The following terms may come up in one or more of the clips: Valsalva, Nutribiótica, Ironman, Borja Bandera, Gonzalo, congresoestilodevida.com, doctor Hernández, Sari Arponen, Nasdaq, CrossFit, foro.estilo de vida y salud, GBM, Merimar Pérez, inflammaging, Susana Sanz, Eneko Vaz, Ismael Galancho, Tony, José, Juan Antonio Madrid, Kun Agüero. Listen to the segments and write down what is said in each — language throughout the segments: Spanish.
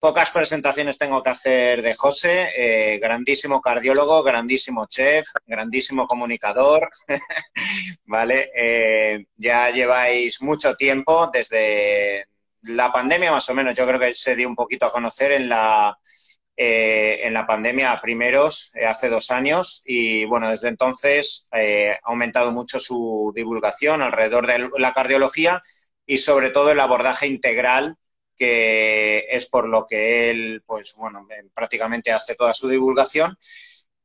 Pocas presentaciones tengo que hacer de José, grandísimo cardiólogo, grandísimo chef, grandísimo comunicador, ¿vale? Ya lleváis mucho tiempo, desde la pandemia más o menos, yo creo que se dio un poquito a conocer en la pandemia a primeros, hace 2 años, y bueno, desde entonces ha aumentado mucho su divulgación alrededor de la cardiología y sobre todo el abordaje integral, que es por lo que él, pues bueno, prácticamente hace toda su divulgación,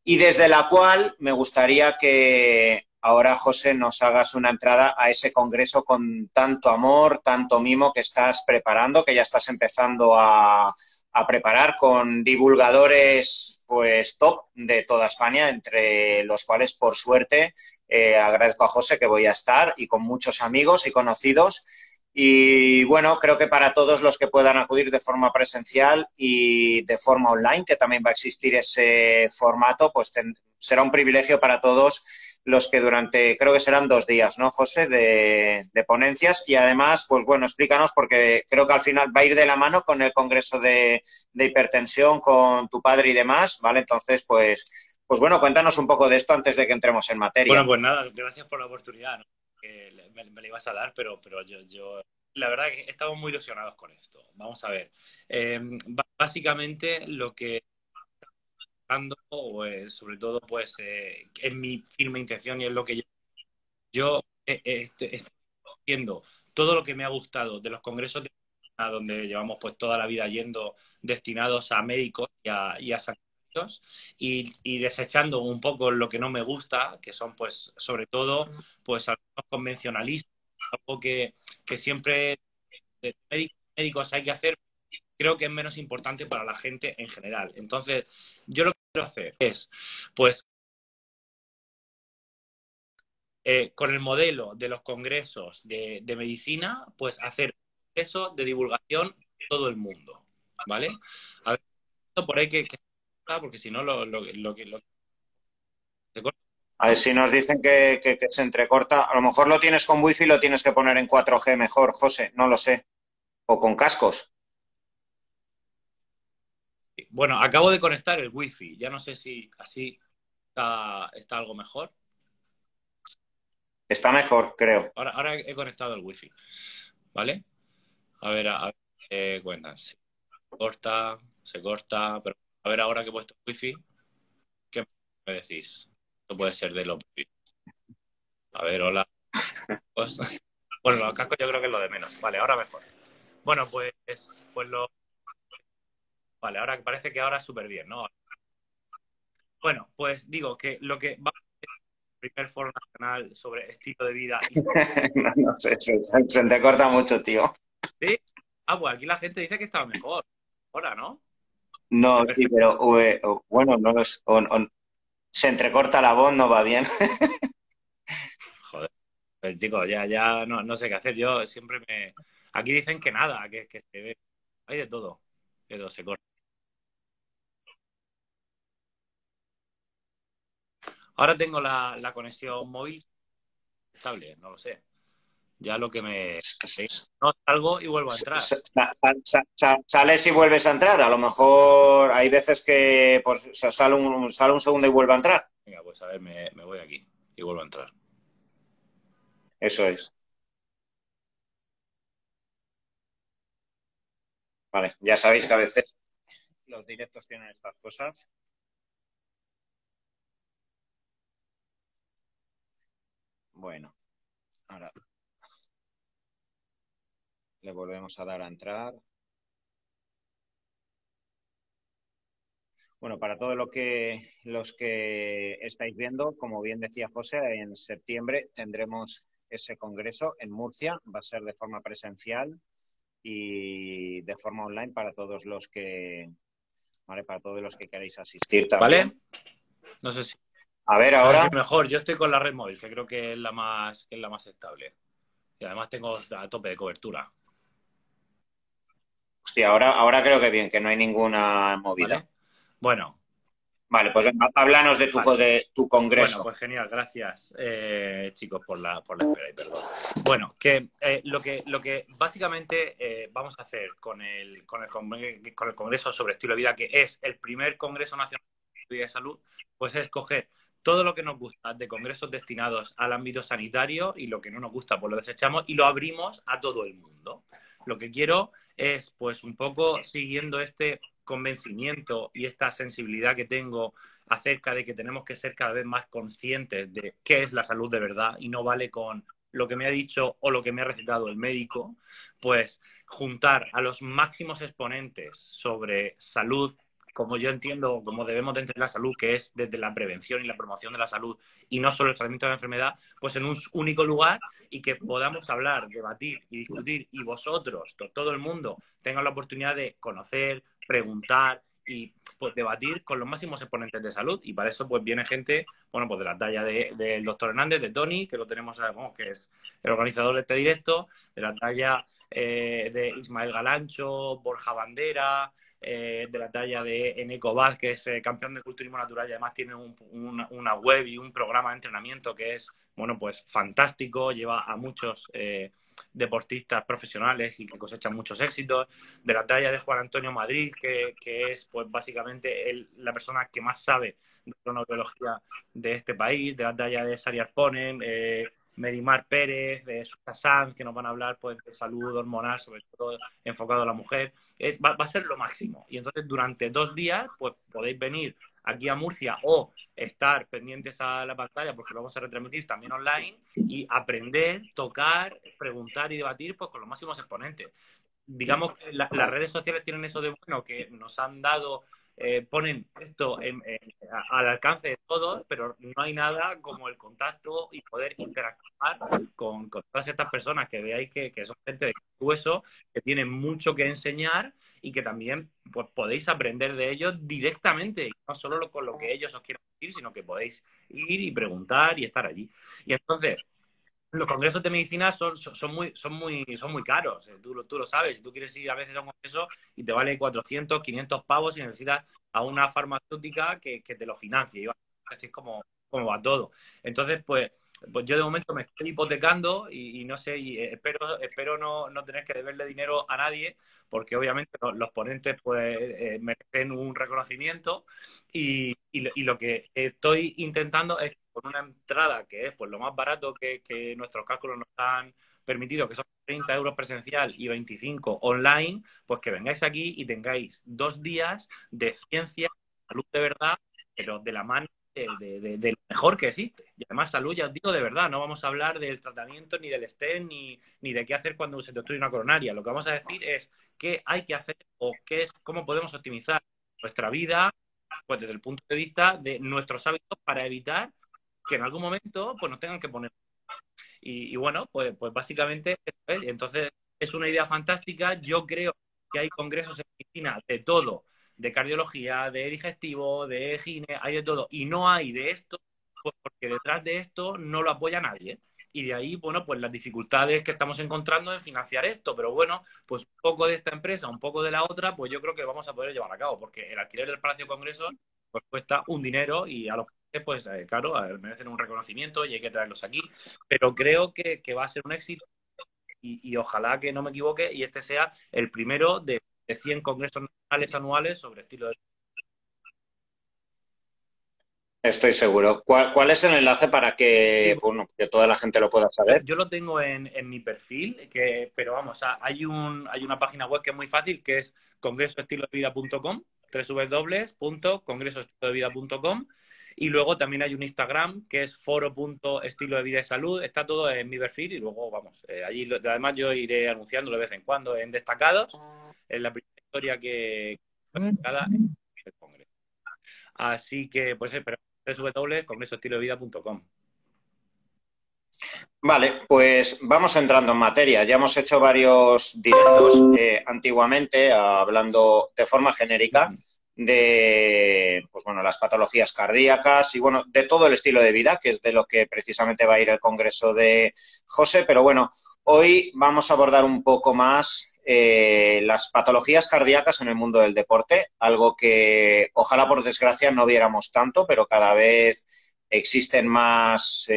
y desde la cual me gustaría que ahora, José, nos hagas una entrada a ese congreso con tanto amor, tanto mimo que estás preparando, que ya estás empezando a preparar con divulgadores pues top de toda España, entre los cuales, por suerte, agradezco a José que voy a estar, y con muchos amigos y conocidos. Y bueno, creo que para todos los que puedan acudir de forma presencial y de forma online, que también va a existir ese formato, pues será un privilegio para todos los que durante, creo que serán 2 días, ¿no, José?, de ponencias. Y además, pues bueno, explícanos, porque creo que al final va a ir de la mano con el Congreso de Hipertensión, con tu padre y demás, ¿vale? Entonces, pues bueno, cuéntanos un poco de esto antes de que entremos en materia. Bueno, pues nada, gracias por la oportunidad, ¿no? Me la ibas a dar, pero yo... La verdad que estamos muy ilusionados con esto. Vamos a ver. Básicamente lo que estamos buscando, pues, sobre todo, pues, es mi firme intención y es lo que yo estoy haciendo. Todo lo que me ha gustado de los congresos a donde llevamos pues toda la vida yendo, destinados a médicos y a sanitarios, y desechando un poco lo que no me gusta, que son, pues, sobre todo, pues, algunos convencionalistas, algo que siempre de médicos hay que hacer, creo que es menos importante para la gente en general. Entonces, yo lo que quiero hacer es, pues, con el modelo de los congresos de medicina, pues, hacer eso de divulgación de todo el mundo, ¿vale? A ver, por ahí que porque si no lo a ver si nos dicen que se entrecorta. A lo mejor lo tienes con wifi y lo tienes que poner en 4G mejor, José, no lo sé. O con cascos. Bueno, acabo de conectar el wifi. Ya no sé si así está algo mejor. Está mejor, creo. Ahora he conectado el wifi, ¿vale? A ver cuentan. Se corta, pero a ver ahora que he puesto el wifi, ¿qué me decís? Esto puede ser de lo... A ver, hola. Bueno, los cascos yo creo que es lo de menos. Vale, ahora mejor. Bueno, pues lo... Vale, ahora parece que ahora súper bien, ¿no? Bueno, pues digo que lo que va a ser el primer foro nacional sobre estilo de vida... Y... no sé, se entrecorta mucho, tío. ¿Sí? Ah, pues aquí la gente dice que estaba mejor. Ahora, ¿no? No, sí, pero bueno, no es... Se entrecorta la voz, no va bien. Joder, pues, chicos, ya no sé qué hacer. Yo siempre me... Aquí dicen que nada, que se ve... Hay de todo. Pero se corta. Ahora tengo la conexión móvil estable, no lo sé. Ya lo que me... No salgo y vuelvo a entrar. Sales y vuelves a entrar. A lo mejor hay veces que pues, sale un segundo y vuelve a entrar. Venga, pues a ver, me voy aquí y vuelvo a entrar. Eso es. Vale, ya sabéis que a veces los directos tienen estas cosas. Bueno, ahora... Le volvemos a dar a entrar. Bueno, para todos los que estáis viendo, como bien decía José, en septiembre tendremos ese congreso en Murcia. Va a ser de forma presencial y de forma online para todos los que, ¿vale? Para todos los que queréis asistir también. ¿Vale? No sé si... A ver, ahora... Mejor, yo estoy con la red móvil, que creo que es la más estable. Y además tengo a tope de cobertura. Hostia, ahora creo que bien, que no hay ninguna movida. Vale. Bueno. Vale, pues venga, háblanos de tu congreso. Bueno, pues genial, gracias, chicos, por la espera y perdón. Bueno, que lo que básicamente vamos a hacer con el congreso sobre estilo de vida, que es el primer congreso nacional de salud, pues es coger todo lo que nos gusta de congresos destinados al ámbito sanitario y lo que no nos gusta, pues lo desechamos y lo abrimos a todo el mundo. Lo que quiero es, pues, un poco siguiendo este convencimiento y esta sensibilidad que tengo acerca de que tenemos que ser cada vez más conscientes de qué es la salud de verdad y no vale con lo que me ha dicho o lo que me ha recetado el médico, pues juntar a los máximos exponentes sobre salud, como yo entiendo, como debemos de entender la salud, que es desde la prevención y la promoción de la salud y no solo el tratamiento de la enfermedad, pues en un único lugar y que podamos hablar, debatir y discutir y vosotros, todo el mundo, tengan la oportunidad de conocer, preguntar y pues debatir con los máximos exponentes de salud. Y para eso pues viene gente, bueno, pues de la talla del doctor Hernández, de Tony, que lo tenemos, bueno, que es el organizador de este directo, de la talla de Ismael Galancho, Borja Bandera, de la talla de Eneko Vaz, que es campeón de culturismo natural y además tiene una web y un programa de entrenamiento que es, bueno, pues fantástico, lleva a muchos deportistas profesionales y que cosechan muchos éxitos, de la talla de Juan Antonio Madrid, que es, pues, básicamente la persona que más sabe de cronobiología de este país, de la talla de Sari Arponen, Merimar Pérez, de Susana Sanz, que nos van a hablar, pues, de salud hormonal, sobre todo enfocado a la mujer. Va a ser lo máximo. Y entonces durante 2 días pues podéis venir aquí a Murcia o estar pendientes a la pantalla porque lo vamos a retransmitir también online y aprender, tocar, preguntar y debatir, pues, con los máximos exponentes. Digamos que las redes sociales tienen eso de bueno, que nos han dado, ponen esto al alcance de todos, pero no hay nada como el contacto y poder interactuar con todas estas personas que veáis que son gente de hueso, que tienen mucho que enseñar y que también, pues, podéis aprender de ellos directamente, no solo con lo que ellos os quieren decir, sino que podéis ir y preguntar y estar allí. Y entonces los congresos de medicina son muy caros, tú lo sabes. Si tú quieres ir a veces a un congreso y te vale 400, 500 pavos y necesitas a una farmacéutica que te lo financie. Y así es como va todo. Entonces, pues yo de momento me estoy hipotecando y no sé, y espero no tener que deberle dinero a nadie, porque obviamente los ponentes pues merecen un reconocimiento y lo que estoy intentando es con una entrada que es, pues, lo más barato que nuestros cálculos nos han permitido, que son 30 euros presencial y 25 online, pues que vengáis aquí y tengáis 2 días de ciencia, salud de verdad, pero de la mano de lo mejor que existe. Y además salud, ya os digo, de verdad, no vamos a hablar del tratamiento, ni del stent, ni de qué hacer cuando se te obstruye una coronaria. Lo que vamos a decir es qué hay que hacer o cómo podemos optimizar nuestra vida, pues, desde el punto de vista de nuestros hábitos para evitar que en algún momento pues nos tengan que poner. Y bueno, pues básicamente eso es. Entonces es una idea fantástica. Yo creo que hay congresos en medicina de todo, de cardiología, de digestivo, de gine, hay de todo. Y no hay de esto, pues porque detrás de esto no lo apoya nadie. Y de ahí, bueno, pues las dificultades que estamos encontrando en financiar esto. Pero bueno, pues un poco de esta empresa, un poco de la otra, pues yo creo que vamos a poder llevar a cabo. Porque el alquiler del Palacio de Congresos pues cuesta un dinero y a los pues claro, merecen un reconocimiento y hay que traerlos aquí. Pero creo que va a ser un éxito y ojalá que no me equivoque y este sea el primero de 100 congresos nacionales anuales sobre estilo de vida. Estoy seguro. ¿Cuál es el enlace para que, bueno, que toda la gente lo pueda saber? Yo lo tengo en mi perfil, pero vamos, hay una página web que es muy fácil, que es congresoestilodevida.com, www.congresoestilodevida.com. Y luego también hay un Instagram que es foro.estilo de vida y salud. Está todo en mi perfil y luego vamos. Allí además yo iré anunciándolo de vez en cuando en destacados. Es la primera historia que destacada en el Congreso. Así que pues espera, www.congresoestilodevida.com. Vale, pues vamos entrando en materia. Ya hemos hecho varios directos antiguamente hablando de forma genérica de, pues bueno, las patologías cardíacas y, bueno, de todo el estilo de vida, que es de lo que precisamente va a ir el congreso de José. Pero bueno, hoy vamos a abordar un poco más las patologías cardíacas en el mundo del deporte, algo que ojalá por desgracia no viéramos tanto, pero cada vez existen más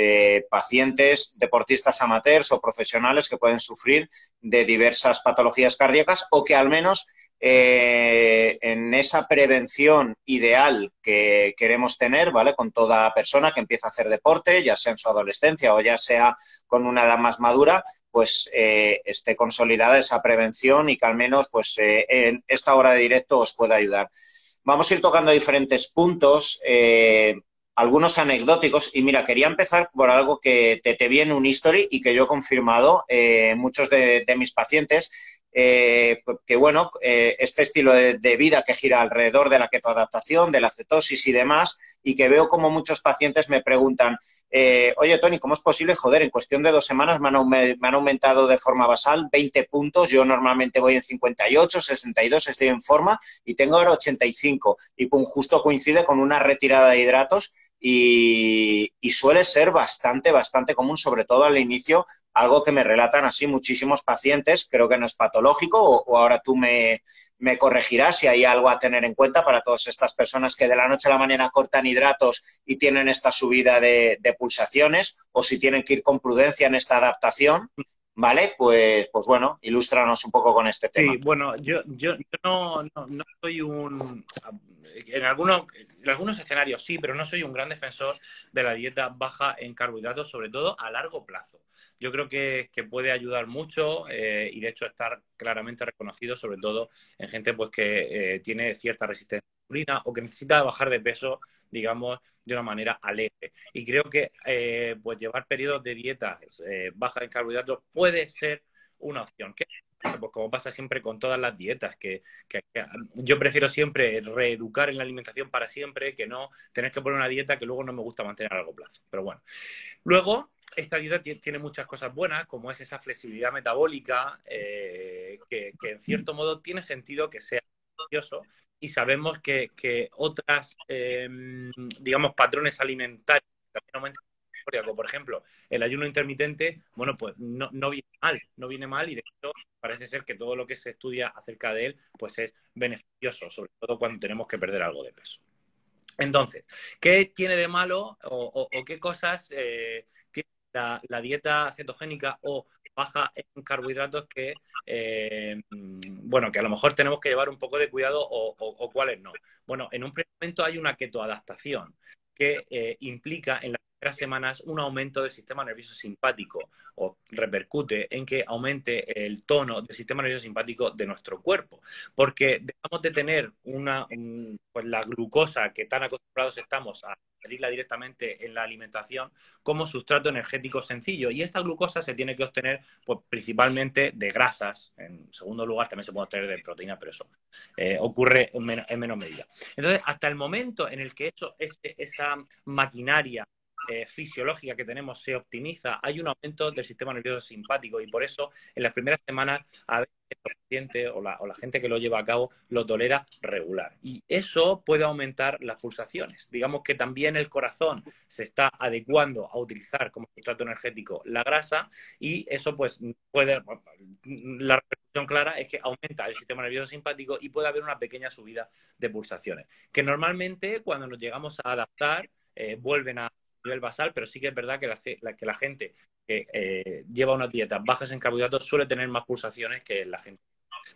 pacientes, deportistas amateurs o profesionales que pueden sufrir de diversas patologías cardíacas o que al menos en esa prevención ideal que queremos tener, ¿vale? Con toda persona que empieza a hacer deporte, ya sea en su adolescencia o ya sea con una edad más madura, pues esté consolidada esa prevención y que al menos pues en esta hora de directo os pueda ayudar. Vamos a ir tocando diferentes puntos, algunos anecdóticos, y mira, quería empezar por algo que te vi en un history y que yo he confirmado muchos de mis pacientes. Que bueno, este estilo de vida que gira alrededor de la ketoadaptación, de la cetosis y demás, y que veo como muchos pacientes me preguntan, oye, Tony, ¿cómo es posible? Joder, en cuestión de 2 semanas me han aumentado de forma basal 20 puntos, yo normalmente voy en 58, 62, estoy en forma y tengo ahora 85, y justo coincide con una retirada de hidratos. Y suele ser bastante común, sobre todo al inicio, algo que me relatan así muchísimos pacientes. Creo que no es patológico, o ahora tú me corregirás si hay algo a tener en cuenta para todas estas personas que de la noche a la mañana cortan hidratos y tienen esta subida de pulsaciones, o si tienen que ir con prudencia en esta adaptación, ¿vale? Pues bueno, ilústranos un poco con este tema. Sí, bueno, yo no soy un... En algunos escenarios sí, pero no soy un gran defensor de la dieta baja en carbohidratos, sobre todo a largo plazo. Yo creo que puede ayudar mucho y de hecho estar claramente reconocido, sobre todo en gente pues que tiene cierta resistencia a la insulina o que necesita bajar de peso, digamos, de una manera alegre. Y creo que pues llevar periodos de dieta baja en carbohidratos puede ser una opción. ¿Qué? Pues como pasa siempre con todas las dietas, que yo prefiero siempre reeducar en la alimentación para siempre que no tener que poner una dieta que luego no me gusta mantener a largo plazo. Pero bueno, luego esta dieta tiene muchas cosas buenas, como es esa flexibilidad metabólica, que en cierto modo tiene sentido que sea odioso, y sabemos que otras, digamos, patrones alimentarios también aumentan, como por ejemplo el ayuno intermitente, bueno, pues no viene mal, y de hecho parece ser que todo lo que se estudia acerca de él pues es beneficioso, sobre todo cuando tenemos que perder algo de peso. Entonces, ¿qué tiene de malo o qué cosas tiene la dieta cetogénica o baja en carbohidratos que, bueno, que a lo mejor tenemos que llevar un poco de cuidado o cuáles no? Bueno, en un primer momento hay una ketoadaptación que implica en la semanas un aumento del sistema nervioso simpático, o repercute en que aumente el tono del sistema nervioso simpático de nuestro cuerpo, porque dejamos de tener pues la glucosa que tan acostumbrados estamos a ingerirla directamente en la alimentación como sustrato energético sencillo, y esta glucosa se tiene que obtener pues principalmente de grasas. En segundo lugar también se puede obtener de proteínas, pero eso ocurre en menos medida. Entonces, hasta el momento en el que esa maquinaria fisiológica que tenemos se optimiza, hay un aumento del sistema nervioso simpático, y por eso en las primeras semanas a veces el paciente o la gente que lo lleva a cabo lo tolera regular, y eso puede aumentar las pulsaciones. Digamos que también el corazón se está adecuando a utilizar como sustrato energético la grasa, y eso pues puede... La repercusión clara es que aumenta el sistema nervioso simpático y puede haber una pequeña subida de pulsaciones, que normalmente cuando nos llegamos a adaptar vuelven a nivel basal, pero sí que es verdad que la gente que lleva unas dietas bajas en carbohidratos suele tener más pulsaciones que la gente.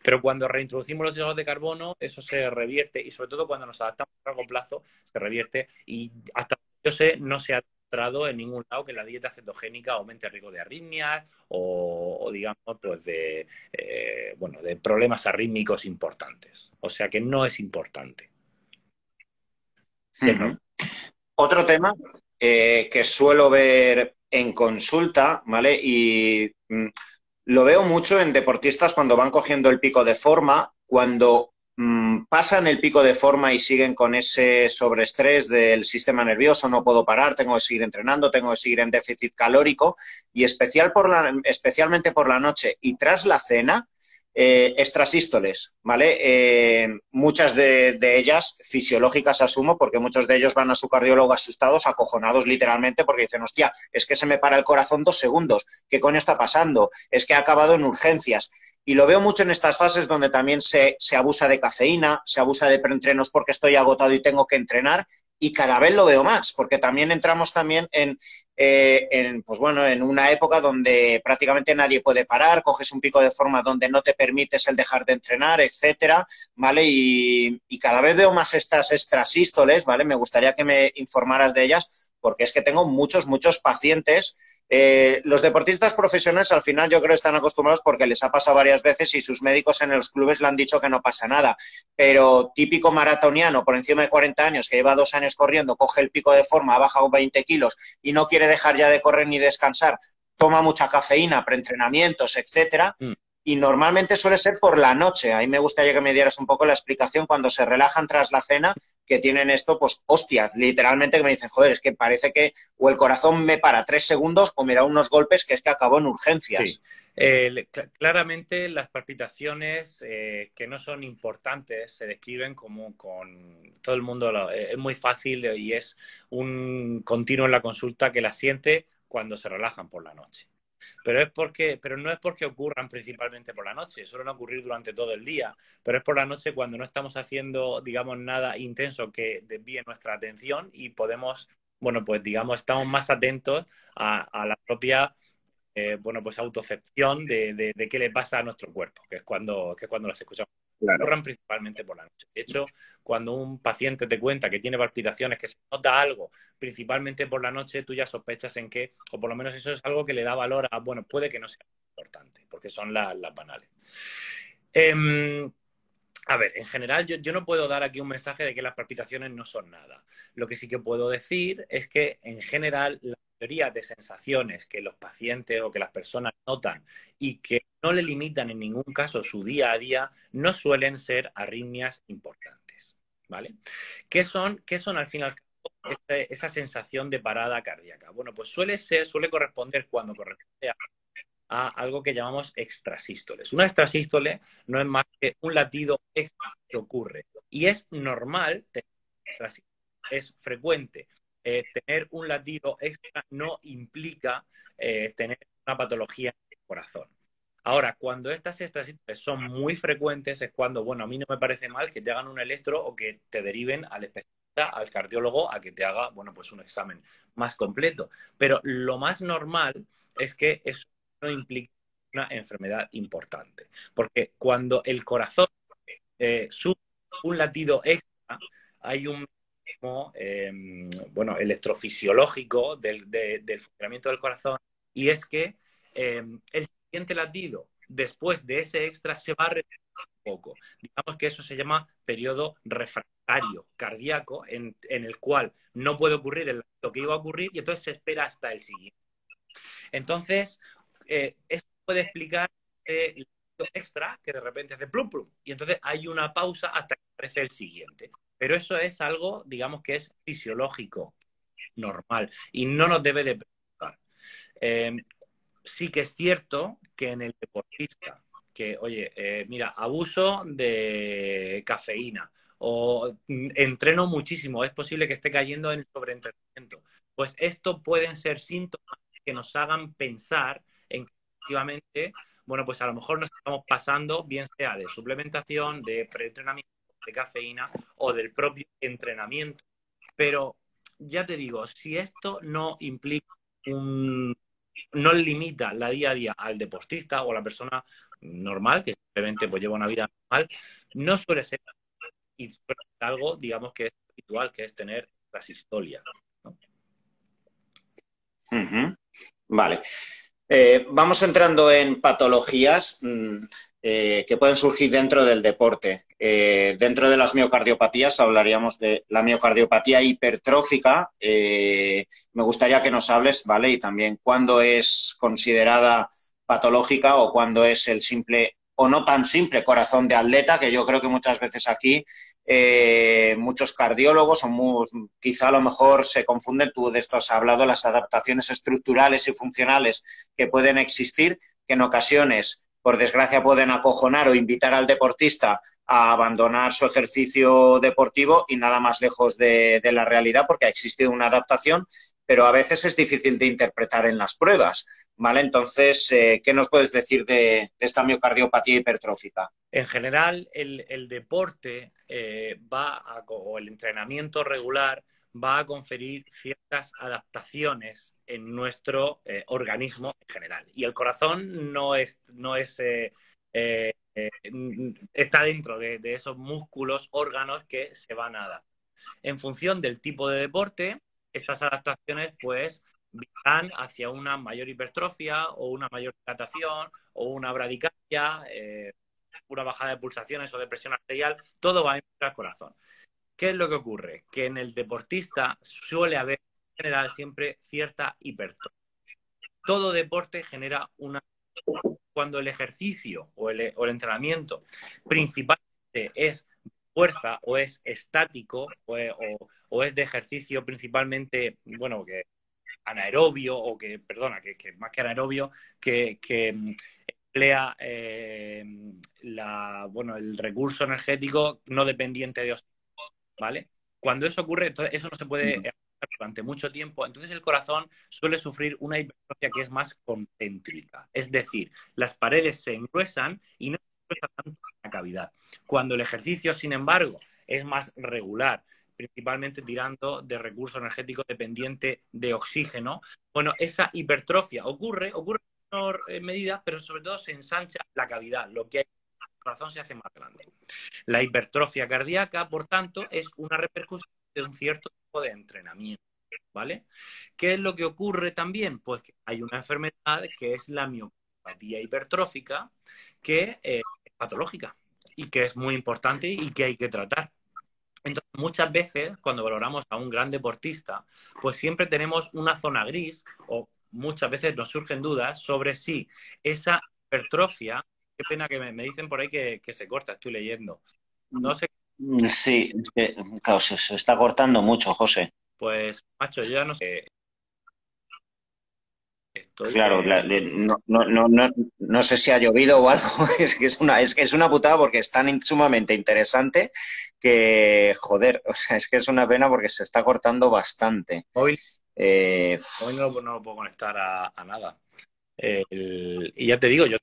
Pero cuando reintroducimos los hidratos de carbono, eso se revierte, y sobre todo cuando nos adaptamos a largo plazo, se revierte, y hasta yo sé, no se ha demostrado en ningún lado que la dieta cetogénica aumente el riesgo de arritmias o digamos, pues de problemas arrítmicos importantes. O sea que no es importante. Uh-huh. Otro tema que suelo ver en consulta, ¿vale? Y lo veo mucho en deportistas cuando van cogiendo el pico de forma, cuando pasan el pico de forma y siguen con ese sobreestrés del sistema nervioso, no puedo parar, tengo que seguir entrenando, tengo que seguir en déficit calórico, y especialmente por la noche y tras la cena, extrasístoles, ¿vale? Muchas de ellas fisiológicas, asumo, porque muchos de ellos van a su cardiólogo asustados, acojonados literalmente, porque dicen, hostia, es que se me para el corazón 2 segundos, ¿qué coño está pasando? Es que ha acabado en urgencias. Y lo veo mucho en estas fases donde también se abusa de cafeína, se abusa de preentrenos porque estoy agotado y tengo que entrenar, y cada vez lo veo más, porque también entramos también en una época donde prácticamente nadie puede parar, coges un pico de forma donde no te permites el dejar de entrenar, etcétera, ¿vale? Y cada vez veo más estas extrasístoles, ¿vale? Me gustaría que me informaras de ellas, porque es que tengo muchos pacientes. Los deportistas profesionales al final yo creo están acostumbrados porque les ha pasado varias veces y sus médicos en los clubes le han dicho que no pasa nada, pero típico maratoniano por encima de 40 años que lleva 2 años corriendo, coge el pico de forma, ha bajado 20 kilos y no quiere dejar ya de correr ni descansar, toma mucha cafeína, preentrenamientos, etcétera, y normalmente suele ser por la noche. Ahí me gustaría que me dieras un poco la explicación cuando se relajan tras la cena, que tienen esto, pues, hostias, literalmente que me dicen, joder, es que parece que o el corazón me para 3 segundos o me da unos golpes que es que acabó en urgencias. Sí. Claramente las palpitaciones que no son importantes se describen como con todo el mundo, es muy fácil y es un continuo en la consulta que las siente cuando se relajan por la noche. Pero no es porque ocurran principalmente por la noche, suelen ocurrir durante todo el día, pero es por la noche cuando no estamos haciendo, digamos, nada intenso que desvíe nuestra atención y podemos, bueno, pues digamos, estamos más atentos a la propia, autocepción de qué le pasa a nuestro cuerpo, que es cuando las escuchamos. Claro. Ocurran principalmente por la noche. De hecho, cuando un paciente te cuenta que tiene palpitaciones, que se nota algo, principalmente por la noche, tú ya sospechas en qué, o por lo menos eso es algo que le da valor a, bueno, puede que no sea importante, porque son las banales. A ver, en general yo no puedo dar aquí un mensaje de que las palpitaciones no son nada. Lo que sí que puedo decir es que, en general, la mayoría de sensaciones que los pacientes o que las personas notan y que no le limitan en ningún caso su día a día, no suelen ser arritmias importantes, ¿vale? ¿Qué son al final esa sensación de parada cardíaca? Bueno, pues suele corresponder cuando corresponde a algo que llamamos extrasístoles. Una extrasístole no es más que un latido extra que ocurre. Y es normal tener extrasístoles, es frecuente. Tener un latido extra no implica tener una patología en el corazón. Ahora, cuando estas extrasístoles son muy frecuentes es cuando, bueno, a mí no me parece mal que te hagan un electro o que te deriven al especialista, al cardiólogo, a que te haga, bueno, pues un examen más completo. Pero lo más normal es que eso no implique una enfermedad importante. Porque cuando el corazón sufre un latido extra, hay un electrofisiológico del funcionamiento del corazón, y es que el siguiente latido después de ese extra se va a reducir un poco. Digamos que eso se llama periodo refractario cardíaco, en el cual no puede ocurrir el latido que iba a ocurrir y entonces se espera hasta el siguiente. Entonces, esto puede explicar el latido extra que de repente hace plum plum y entonces hay una pausa hasta que aparece el siguiente. Pero eso es algo, digamos, que es fisiológico, normal, y no nos debe de preocupar. Sí que es cierto que en el deportista, que, oye, mira, abuso de cafeína o entreno muchísimo, es posible que esté cayendo en sobreentrenamiento. Pues esto pueden ser síntomas que nos hagan pensar en que efectivamente, bueno, pues a lo mejor nos estamos pasando, bien sea de suplementación, de preentrenamiento, de cafeína o del propio entrenamiento. Pero ya te digo, si esto no implica no limita la día a día al deportista o a la persona normal, que simplemente pues lleva una vida normal, no suele ser algo, digamos, que es habitual, que es tener extrasistolia, ¿no? Vale. Vamos entrando en patologías que pueden surgir dentro del deporte. Dentro de las miocardiopatías hablaríamos de la miocardiopatía hipertrófica. Me gustaría que nos hables, ¿vale? Y también cuándo es considerada patológica o cuándo es el simple o no tan simple corazón de atleta, que yo creo que muchas veces aquí muchos cardiólogos, quizá a lo mejor se confunden, tú de esto has hablado, las adaptaciones estructurales y funcionales que pueden existir, que en ocasiones, por desgracia, pueden acojonar o invitar al deportista a abandonar su ejercicio deportivo, y nada más lejos de la realidad, porque ha existido una adaptación, pero a veces es difícil de interpretar en las pruebas, ¿vale? Entonces, ¿qué nos puedes decir de esta miocardiopatía hipertrófica? En general, el deporte o el entrenamiento regular va a conferir ciertas adaptaciones en nuestro organismo en general. Y el corazón está dentro de esos músculos, órganos que se van a adaptar. En función del tipo de deporte, estas adaptaciones pues van hacia una mayor hipertrofia o una mayor dilatación o una bradicardia, una bajada de pulsaciones o de presión arterial, todo va a influir al corazón. ¿Qué es lo que ocurre? Que en el deportista suele haber en general siempre cierta hipertrofia. Todo deporte genera una... Cuando el ejercicio o el entrenamiento principalmente es fuerza o es estático o es de ejercicio principalmente, bueno, que anaerobio o que, perdona, que más que anaerobio, que emplea el recurso energético no dependiente de oxígeno, ¿vale? Cuando eso ocurre, eso no se puede hacer durante mucho tiempo, entonces el corazón suele sufrir una hipertrofia que es más concéntrica, es decir, las paredes se engruesan y no se engruesa tanto la cavidad. Cuando el ejercicio, sin embargo, es más regular, principalmente tirando de recurso energético dependiente de oxígeno, bueno, esa hipertrofia ocurre en menor medida, pero sobre todo se ensancha la cavidad, lo que hay en el corazón se hace más grande. La hipertrofia cardíaca, por tanto, es una repercusión de un cierto tipo de entrenamiento, ¿vale? ¿Qué es lo que ocurre también? Pues que hay una enfermedad que es la miocardiopatía hipertrófica, que es patológica y que es muy importante y que hay que tratar. Entonces, muchas veces, cuando valoramos a un gran deportista, pues siempre tenemos una zona gris o muchas veces nos surgen dudas sobre si esa hipertrofia... Qué pena que me dicen por ahí que se corta, estoy leyendo. No sé. Sí, es que, claro, se está cortando mucho, José. Pues, macho, yo ya no sé. Estoy... Claro, no sé si ha llovido o algo. Es una putada porque es tan sumamente interesante que, joder, o sea, es que es una pena porque se está cortando bastante. Hoy no lo puedo conectar a nada. Y ya te digo, yo...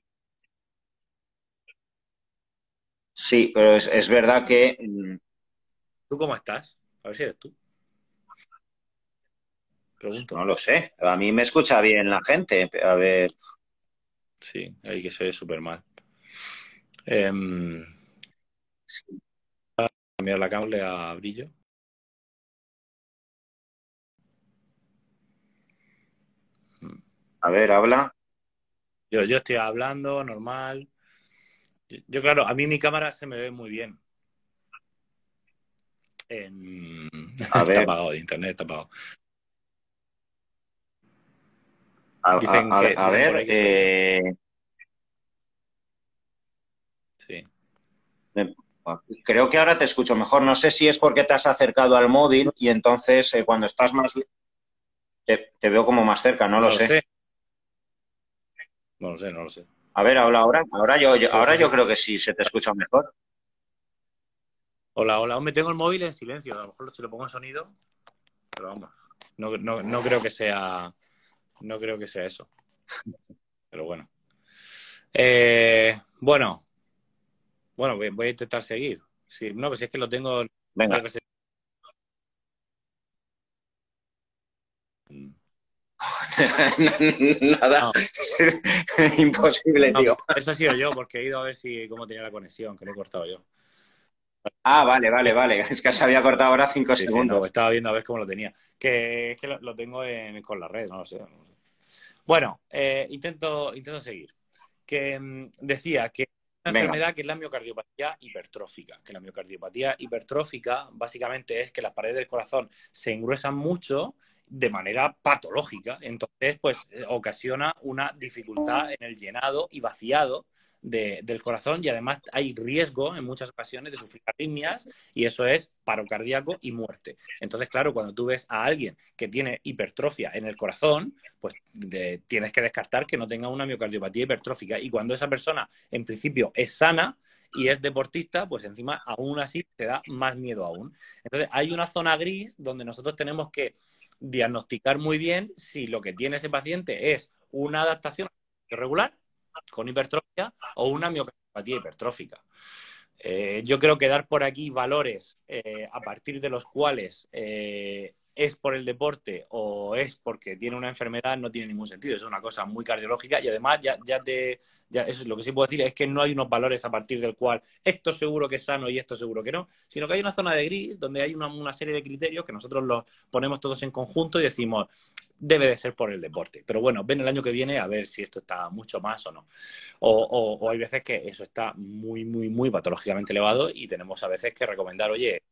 Sí, pero es verdad que... ¿Tú cómo estás? A ver si eres tú. Pregunto. No lo sé. A mí me escucha bien la gente. A ver... Sí, ahí que se oye súper mal. Sí. ¿Voy a cambiar la cable a brillo? A ver, habla. Yo estoy hablando, normal. Yo, claro, a mí mi cámara se me ve muy bien. Está apagado, internet está apagado. A ver, sí. Creo que ahora te escucho mejor. No sé si es porque te has acercado al móvil y entonces cuando estás más... Te veo como más cerca, no lo sé. No lo sé. A ver, habla ahora. Ahora yo creo que sí se te escucha mejor. Hola, hola. Me tengo el móvil en silencio. A lo mejor se lo pongo en sonido. Pero vamos, no creo que sea... No creo que sea eso. Pero bueno. Bueno, voy a intentar seguir. Sí, no, pues es que lo tengo... Venga. Nada. Imposible, tío. Eso ha sido yo, porque he ido a ver si cómo tenía la conexión, que lo he cortado yo. Ah, vale. Es que se había cortado ahora 5 segundos. Sí, no, estaba viendo a ver cómo lo tenía. Que es que lo tengo con la red, no lo sé. Bueno, intento seguir. Que decía que una enfermedad que es la miocardiopatía hipertrófica. Que la miocardiopatía hipertrófica básicamente es que las paredes del corazón se engruesan mucho de manera patológica. Entonces, pues, ocasiona una dificultad en el llenado y vaciado del corazón y además hay riesgo en muchas ocasiones de sufrir arritmias y eso es paro cardíaco y muerte. Entonces, claro, cuando tú ves a alguien que tiene hipertrofia en el corazón, pues tienes que descartar que no tenga una miocardiopatía hipertrófica y cuando esa persona en principio es sana y es deportista, pues encima aún así te da más miedo aún. Entonces, hay una zona gris donde nosotros tenemos que diagnosticar muy bien si lo que tiene ese paciente es una adaptación irregular con hipertrofia o una miocardiopatía hipertrófica. Yo creo que dar por aquí valores a partir de los cuales es por el deporte o es porque tiene una enfermedad no tiene ningún sentido. Es una cosa muy cardiológica y además eso es lo que sí puedo decir, es que no hay unos valores a partir del cual esto seguro que es sano y esto seguro que no, sino que hay una zona de gris donde hay una serie de criterios que nosotros los ponemos todos en conjunto y decimos debe de ser por el deporte. Pero bueno, ven el año que viene a ver si esto está mucho más o no. O hay veces que eso está muy, muy, muy patológicamente elevado y tenemos a veces que recomendar, oye,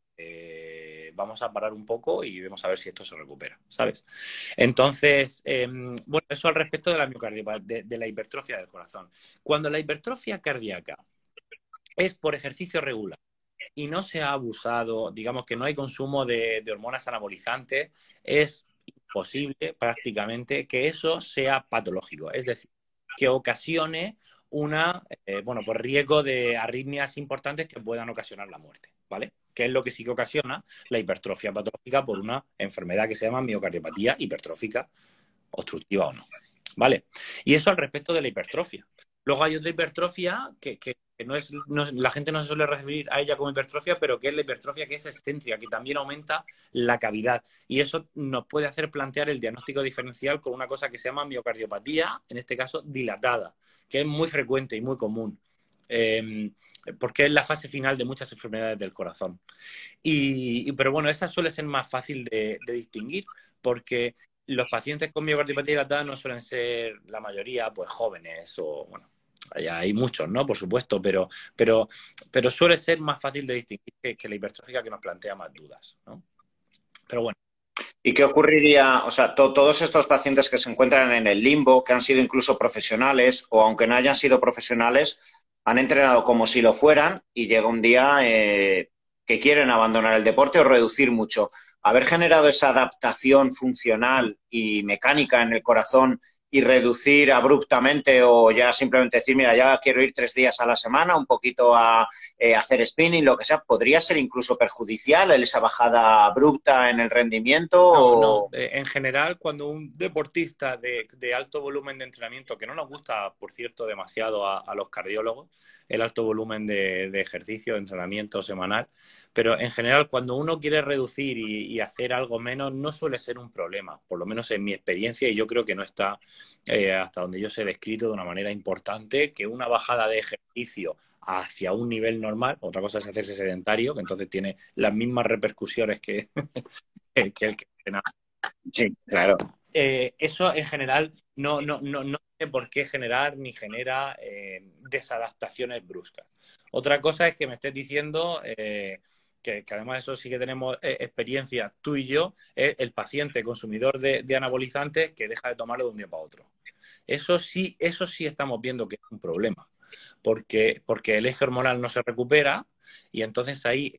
vamos a parar un poco y vemos a ver si esto se recupera, ¿sabes? Entonces, bueno, eso al respecto de la miocardiopatía, de la hipertrofia del corazón. Cuando la hipertrofia cardíaca es por ejercicio regular y no se ha abusado, digamos que no hay consumo de hormonas anabolizantes, es imposible prácticamente que eso sea patológico. Es decir, que ocasione por riesgo de arritmias importantes que puedan ocasionar la muerte, ¿vale? Que es lo que sí que ocasiona la hipertrofia patológica por una enfermedad que se llama miocardiopatía hipertrófica, obstructiva o no, ¿vale? Y eso al respecto de la hipertrofia. Luego hay otra hipertrofia que la gente no se suele referir a ella como hipertrofia, pero que es la hipertrofia que es excéntrica, que también aumenta la cavidad. Y eso nos puede hacer plantear el diagnóstico diferencial con una cosa que se llama miocardiopatía, en este caso dilatada, que es muy frecuente y muy común. Porque es la fase final de muchas enfermedades del corazón. Pero bueno, esa suele ser más fácil de distinguir porque los pacientes con miocardiopatía dilatada no suelen ser, la mayoría, pues jóvenes o, bueno, hay muchos, ¿no? Por supuesto, pero suele ser más fácil de distinguir que la hipertrófica que nos plantea más dudas, ¿no? Pero bueno. ¿Y qué ocurriría? O sea, todos estos pacientes que se encuentran en el limbo, que han sido incluso profesionales o aunque no hayan sido profesionales, han entrenado como si lo fueran y llega un día que quieren abandonar el deporte o reducir mucho. Haber generado esa adaptación funcional y mecánica en el corazón y reducir abruptamente o ya simplemente decir, mira, ya quiero ir 3 días a la semana, un poquito a hacer spinning, lo que sea, ¿podría ser incluso perjudicial esa bajada abrupta en el rendimiento? No. En general, cuando un deportista de alto volumen de entrenamiento, que no nos gusta, por cierto, demasiado a los cardiólogos, el alto volumen de ejercicio, de entrenamiento semanal, pero en general, cuando uno quiere reducir y hacer algo menos, no suele ser un problema, por lo menos en mi experiencia, y yo creo que no está... hasta donde yo sé descrito de una manera importante, que una bajada de ejercicio hacia un nivel normal, otra cosa es hacerse sedentario, que entonces tiene las mismas repercusiones que el que entrena. Sí, claro. Eso en general no tiene por qué generar ni genera desadaptaciones bruscas. Otra cosa es que me estés diciendo... Que además eso sí que tenemos experiencia tú y yo, es el paciente consumidor de anabolizantes que deja de tomarlo de un día para otro. Eso sí estamos viendo que es un problema, porque el eje hormonal no se recupera y entonces ahí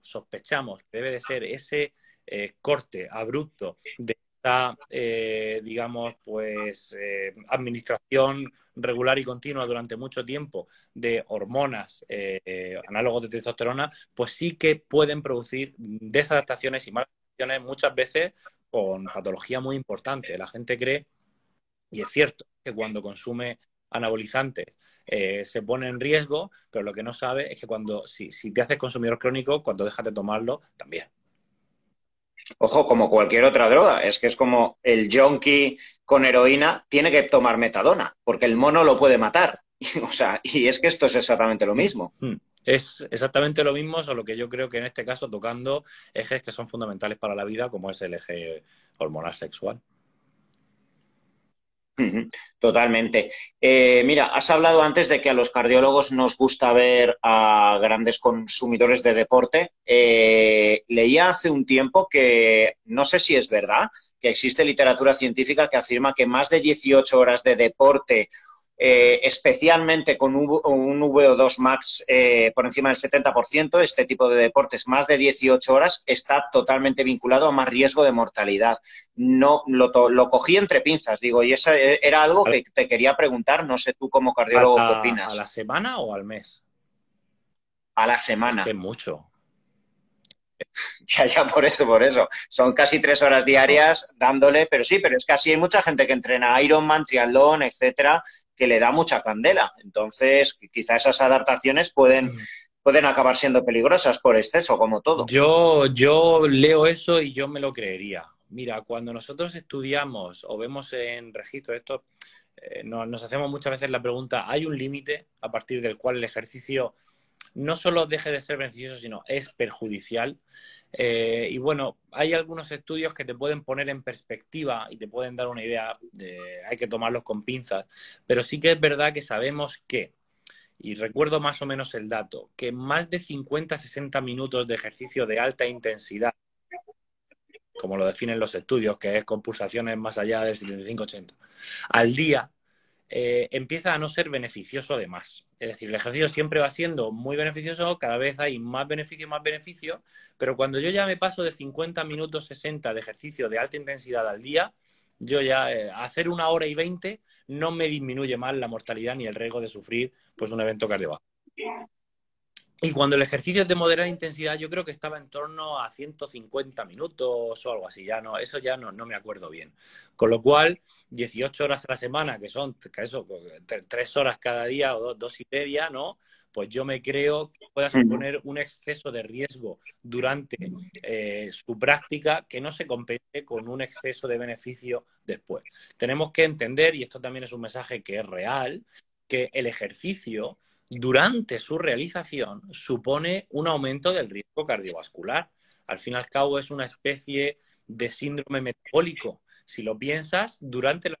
sospechamos que debe de ser ese corte abrupto de esta, administración regular y continua durante mucho tiempo de hormonas análogos de testosterona, pues sí que pueden producir desadaptaciones y malas adaptaciones muchas veces con patología muy importante. La gente cree, y es cierto, que cuando consume anabolizantes se pone en riesgo, pero lo que no sabe es que si te haces consumidor crónico, cuando dejas de tomarlo, también. Ojo, como cualquier otra droga, es que es como el yonki con heroína tiene que tomar metadona, porque el mono lo puede matar. O sea, y es que esto es exactamente lo mismo. Es exactamente lo mismo, solo que yo creo que en este caso tocando ejes que son fundamentales para la vida, como es el eje hormonal sexual. Totalmente. Mira, has hablado antes de que a los cardiólogos nos gusta ver a grandes consumidores de deporte. Leía hace un tiempo que, no sé si es verdad, que existe literatura científica que afirma que más de 18 horas de deporte, especialmente con un VO2 max por encima del 70%, este tipo de deportes, más de 18 horas, está totalmente vinculado a más riesgo de mortalidad. No, lo cogí entre pinzas, digo, y eso era algo que te quería preguntar, no sé tú como cardiólogo qué opinas. ¿A la semana o al mes? A la semana. Es que mucho. Ya, por eso. Son casi 3 horas diarias dándole, pero sí, pero es que así hay mucha gente que entrena Ironman, triatlón, etcétera, que le da mucha candela. Entonces, quizá esas adaptaciones pueden acabar siendo peligrosas por exceso, como todo. Yo leo eso y yo me lo creería. Mira, cuando nosotros estudiamos o vemos en registro esto, nos hacemos muchas veces la pregunta, ¿hay un límite a partir del cual el ejercicio no solo deje de ser beneficioso, sino es perjudicial? Y bueno, hay algunos estudios que te pueden poner en perspectiva y te pueden dar una idea, hay que tomarlos con pinzas, pero sí que es verdad que sabemos que, y recuerdo más o menos el dato, que más de 50-60 minutos de ejercicio de alta intensidad, como lo definen los estudios, que es con pulsaciones más allá del 75-80, al día, empieza a no ser beneficioso de más. Es decir, el ejercicio siempre va siendo muy beneficioso, cada vez hay más beneficio, pero cuando yo ya me paso de 50 minutos 60 de ejercicio de alta intensidad al día, yo ya hacer 1 hora y 20 no me disminuye más la mortalidad ni el riesgo de sufrir pues un evento cardiovascular. Y cuando el ejercicio es de moderada intensidad, yo creo que estaba en torno a 150 minutos o algo así. Ya no, eso ya no me acuerdo bien. Con lo cual, 18 horas a la semana, que son 3 horas cada día o 2 y media, ¿no? Pues yo me creo que pueda suponer un exceso de riesgo durante su práctica que no se compense con un exceso de beneficio después. Tenemos que entender, y esto también es un mensaje que es real, que el ejercicio durante su realización supone un aumento del riesgo cardiovascular. Al fin y al cabo es una especie de síndrome metabólico. Si lo piensas, durante la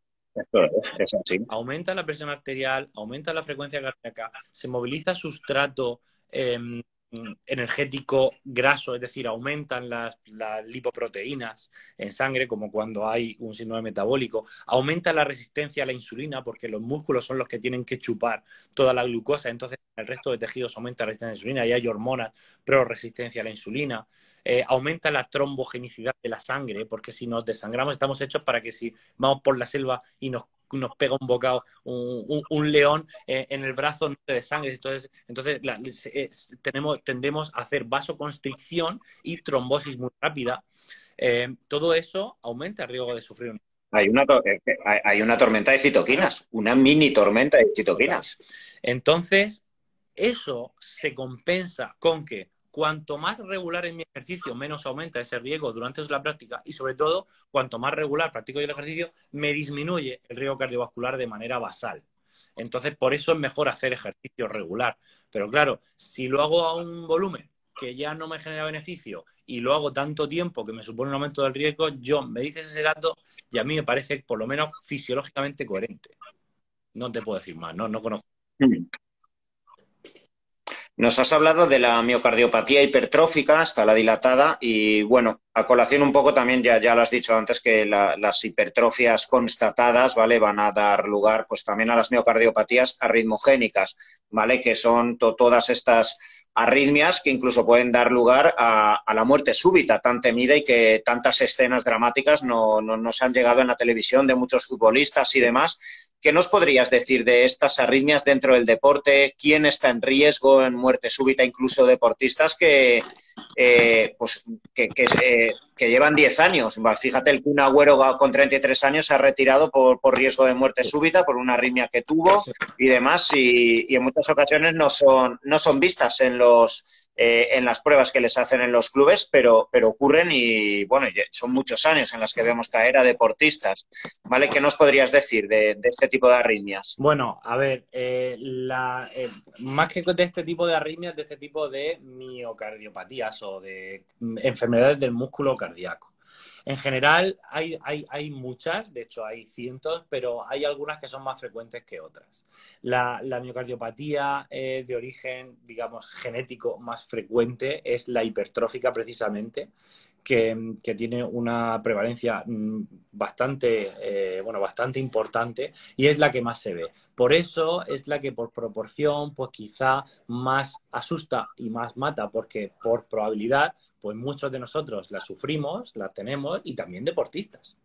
aumenta la presión arterial, aumenta la frecuencia cardíaca, se moviliza sustrato energético graso, es decir, aumentan las lipoproteínas en sangre, como cuando hay un síndrome metabólico, aumenta la resistencia a la insulina porque los músculos son los que tienen que chupar toda la glucosa, entonces el resto de tejidos aumenta la resistencia a la insulina y hay hormonas pro resistencia a la insulina, aumenta la trombogenicidad de la sangre porque si nos desangramos estamos hechos para que si vamos por la selva y nos pega un bocado, un león en el brazo de sangre. Entonces tendemos a hacer vasoconstricción y trombosis muy rápida. Todo eso aumenta el riesgo de sufrir. Hay una tormenta de citoquinas, una mini tormenta de citoquinas. Entonces, eso se compensa con que cuanto más regular es mi ejercicio, menos aumenta ese riesgo durante la práctica y, sobre todo, cuanto más regular practico yo el ejercicio, me disminuye el riesgo cardiovascular de manera basal. Entonces, por eso es mejor hacer ejercicio regular. Pero claro, si lo hago a un volumen que ya no me genera beneficio y lo hago tanto tiempo que me supone un aumento del riesgo, me dices ese dato y a mí me parece, por lo menos, fisiológicamente coherente. No te puedo decir más, no conozco. Nos has hablado de la miocardiopatía hipertrófica, hasta la dilatada, y bueno, a colación un poco también, ya lo has dicho antes, que las hipertrofias constatadas, ¿vale?, van a dar lugar pues también a las miocardiopatías arritmogénicas, ¿vale?, que son todas estas arritmias que incluso pueden dar lugar a la muerte súbita tan temida y que tantas escenas dramáticas no se han llegado en la televisión de muchos futbolistas y demás. ¿Qué nos podrías decir de estas arritmias dentro del deporte? ¿Quién está en riesgo en muerte súbita? Incluso deportistas que llevan 10 años. Fíjate, el Kun Agüero con 33 años se ha retirado por riesgo de muerte súbita, por una arritmia que tuvo y demás, y en muchas ocasiones no son vistas en las pruebas que les hacen en los clubes, pero ocurren y, bueno, son muchos años en las que vemos caer a deportistas, ¿vale? ¿Qué nos podrías decir de este tipo de arritmias? Bueno, a ver, más que de este tipo de arritmias, de este tipo de miocardiopatías o de enfermedades del músculo cardíaco. En general hay muchas, de hecho hay cientos, pero hay algunas que son más frecuentes que otras. La miocardiopatía de origen, digamos, genético más frecuente es la hipertrófica precisamente, que tiene una prevalencia bastante importante y es la que más se ve. Por eso es la que por proporción pues quizá más asusta y más mata, porque por probabilidad pues muchos de nosotros la sufrimos, la tenemos y también deportistas.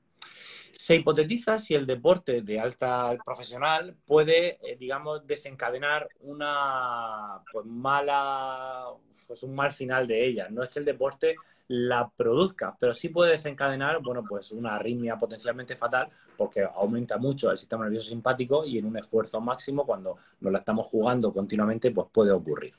Se hipotetiza si el deporte de alta profesional puede, digamos, desencadenar una pues, mala pues un mal final de ella. No es que el deporte la produzca, pero sí puede desencadenar, bueno, pues una arritmia potencialmente fatal, porque aumenta mucho el sistema nervioso simpático y en un esfuerzo máximo, cuando nos la estamos jugando continuamente, pues puede ocurrir.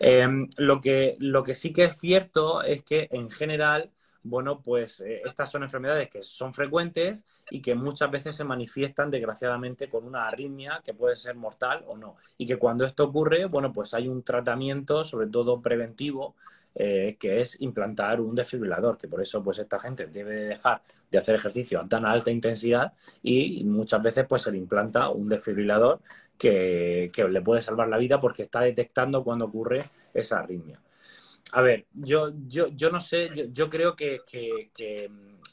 Lo que sí que es cierto es que en general, bueno, pues estas son enfermedades que son frecuentes y que muchas veces se manifiestan, desgraciadamente, con una arritmia que puede ser mortal o no. Y que cuando esto ocurre, bueno, pues hay un tratamiento, sobre todo preventivo, que es implantar un desfibrilador, que por eso pues esta gente debe dejar de hacer ejercicio a tan alta intensidad y muchas veces pues se le implanta un desfibrilador que le puede salvar la vida porque está detectando cuando ocurre esa arritmia. A ver, yo no sé, yo creo que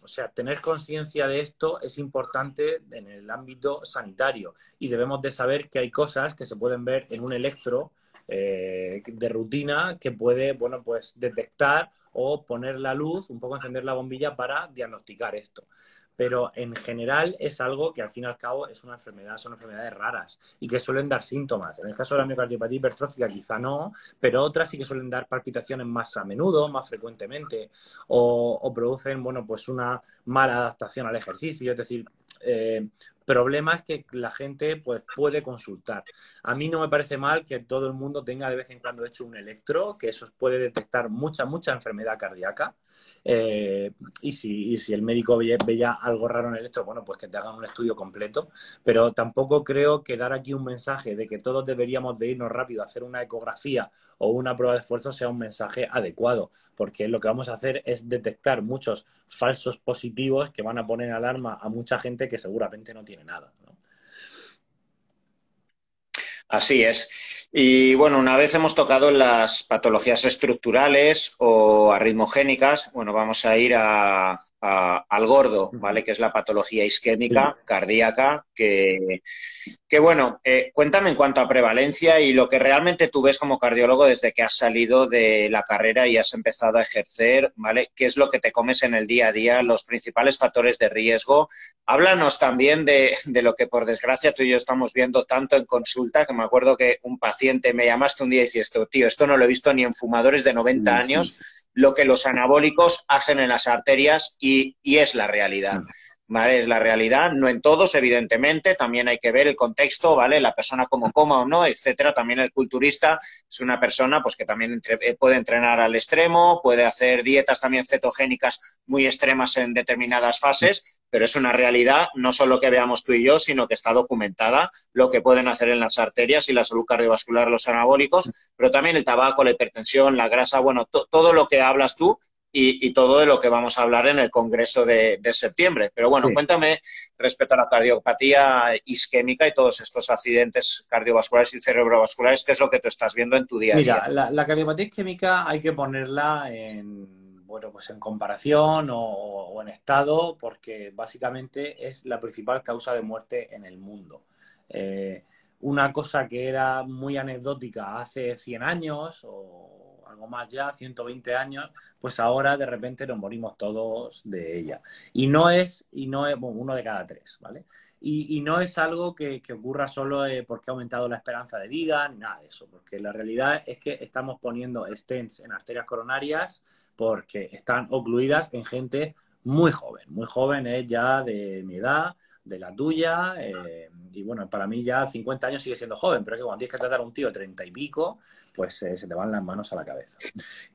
o sea, tener conciencia de esto es importante en el ámbito sanitario y debemos de saber que hay cosas que se pueden ver en un electro de rutina que puede, bueno, pues detectar o poner la luz, un poco encender la bombilla para diagnosticar esto. Pero en general es algo que al fin y al cabo es una enfermedad, son enfermedades raras y que suelen dar síntomas. En el caso de la miocardiopatía hipertrófica quizá no, pero otras sí que suelen dar palpitaciones más a menudo, más frecuentemente, o producen, bueno, pues una mala adaptación al ejercicio, es decir, problemas que la gente pues puede consultar. A mí no me parece mal que todo el mundo tenga de vez en cuando hecho un electro, que eso puede detectar mucha enfermedad cardíaca. Y si el médico veía algo raro en el electro, bueno, pues que te hagan un estudio completo. Pero tampoco creo que dar aquí un mensaje de que todos deberíamos de irnos rápido a hacer una ecografía o una prueba de esfuerzo sea un mensaje adecuado, porque lo que vamos a hacer es detectar muchos falsos positivos que van a poner en alarma a mucha gente que seguramente no tiene nada, ¿no? Así es. Y bueno, una vez hemos tocado las patologías estructurales o arritmogénicas, bueno, vamos a ir al gordo, ¿vale? Que es la patología isquémica, sí, cardíaca, que bueno, cuéntame en cuanto a prevalencia y lo que realmente tú ves como cardiólogo desde que has salido de la carrera y has empezado a ejercer, ¿vale? ¿Qué es lo que te comes en el día a día? Los principales factores de riesgo. Háblanos también de lo que, por desgracia, tú y yo estamos viendo tanto en consulta, que me acuerdo que un paciente me llamaste un día y dijiste, tío, esto no lo he visto ni en fumadores de 90 años, lo que los anabólicos hacen en las arterias y es la realidad, ¿vale? Es la realidad, no en todos, evidentemente, también hay que ver el contexto, ¿vale? La persona como coma o no, etcétera. También el culturista es una persona pues que también puede entrenar al extremo, puede hacer dietas también cetogénicas muy extremas en determinadas fases, pero es una realidad, no solo que veamos tú y yo, sino que está documentada lo que pueden hacer en las arterias y la salud cardiovascular, los anabólicos, pero también el tabaco, la hipertensión, la grasa, bueno, todo lo que hablas tú y todo de lo que vamos a hablar en el congreso de septiembre. Pero bueno, sí, cuéntame respecto a la cardiopatía isquémica y todos estos accidentes cardiovasculares y cerebrovasculares, ¿qué es lo que tú estás viendo en tu día a día? Mira, la cardiopatía isquémica hay que ponerla en... bueno, pues en comparación o en estado, porque básicamente es la principal causa de muerte en el mundo. Una cosa que era muy anecdótica hace 100 años o algo más ya, 120 años, pues ahora de repente nos morimos todos de ella. Y no es bueno, uno de cada tres, ¿vale? Y no es algo que ocurra solo porque ha aumentado la esperanza de vida, ni nada de eso, porque la realidad es que estamos poniendo stents en arterias coronarias porque están ocluidas en gente muy joven. Muy joven es ya de mi edad, de la tuya, y bueno, para mí ya 50 años sigue siendo joven, pero es que cuando tienes que tratar a un tío de 30 y pico, pues se te van las manos a la cabeza.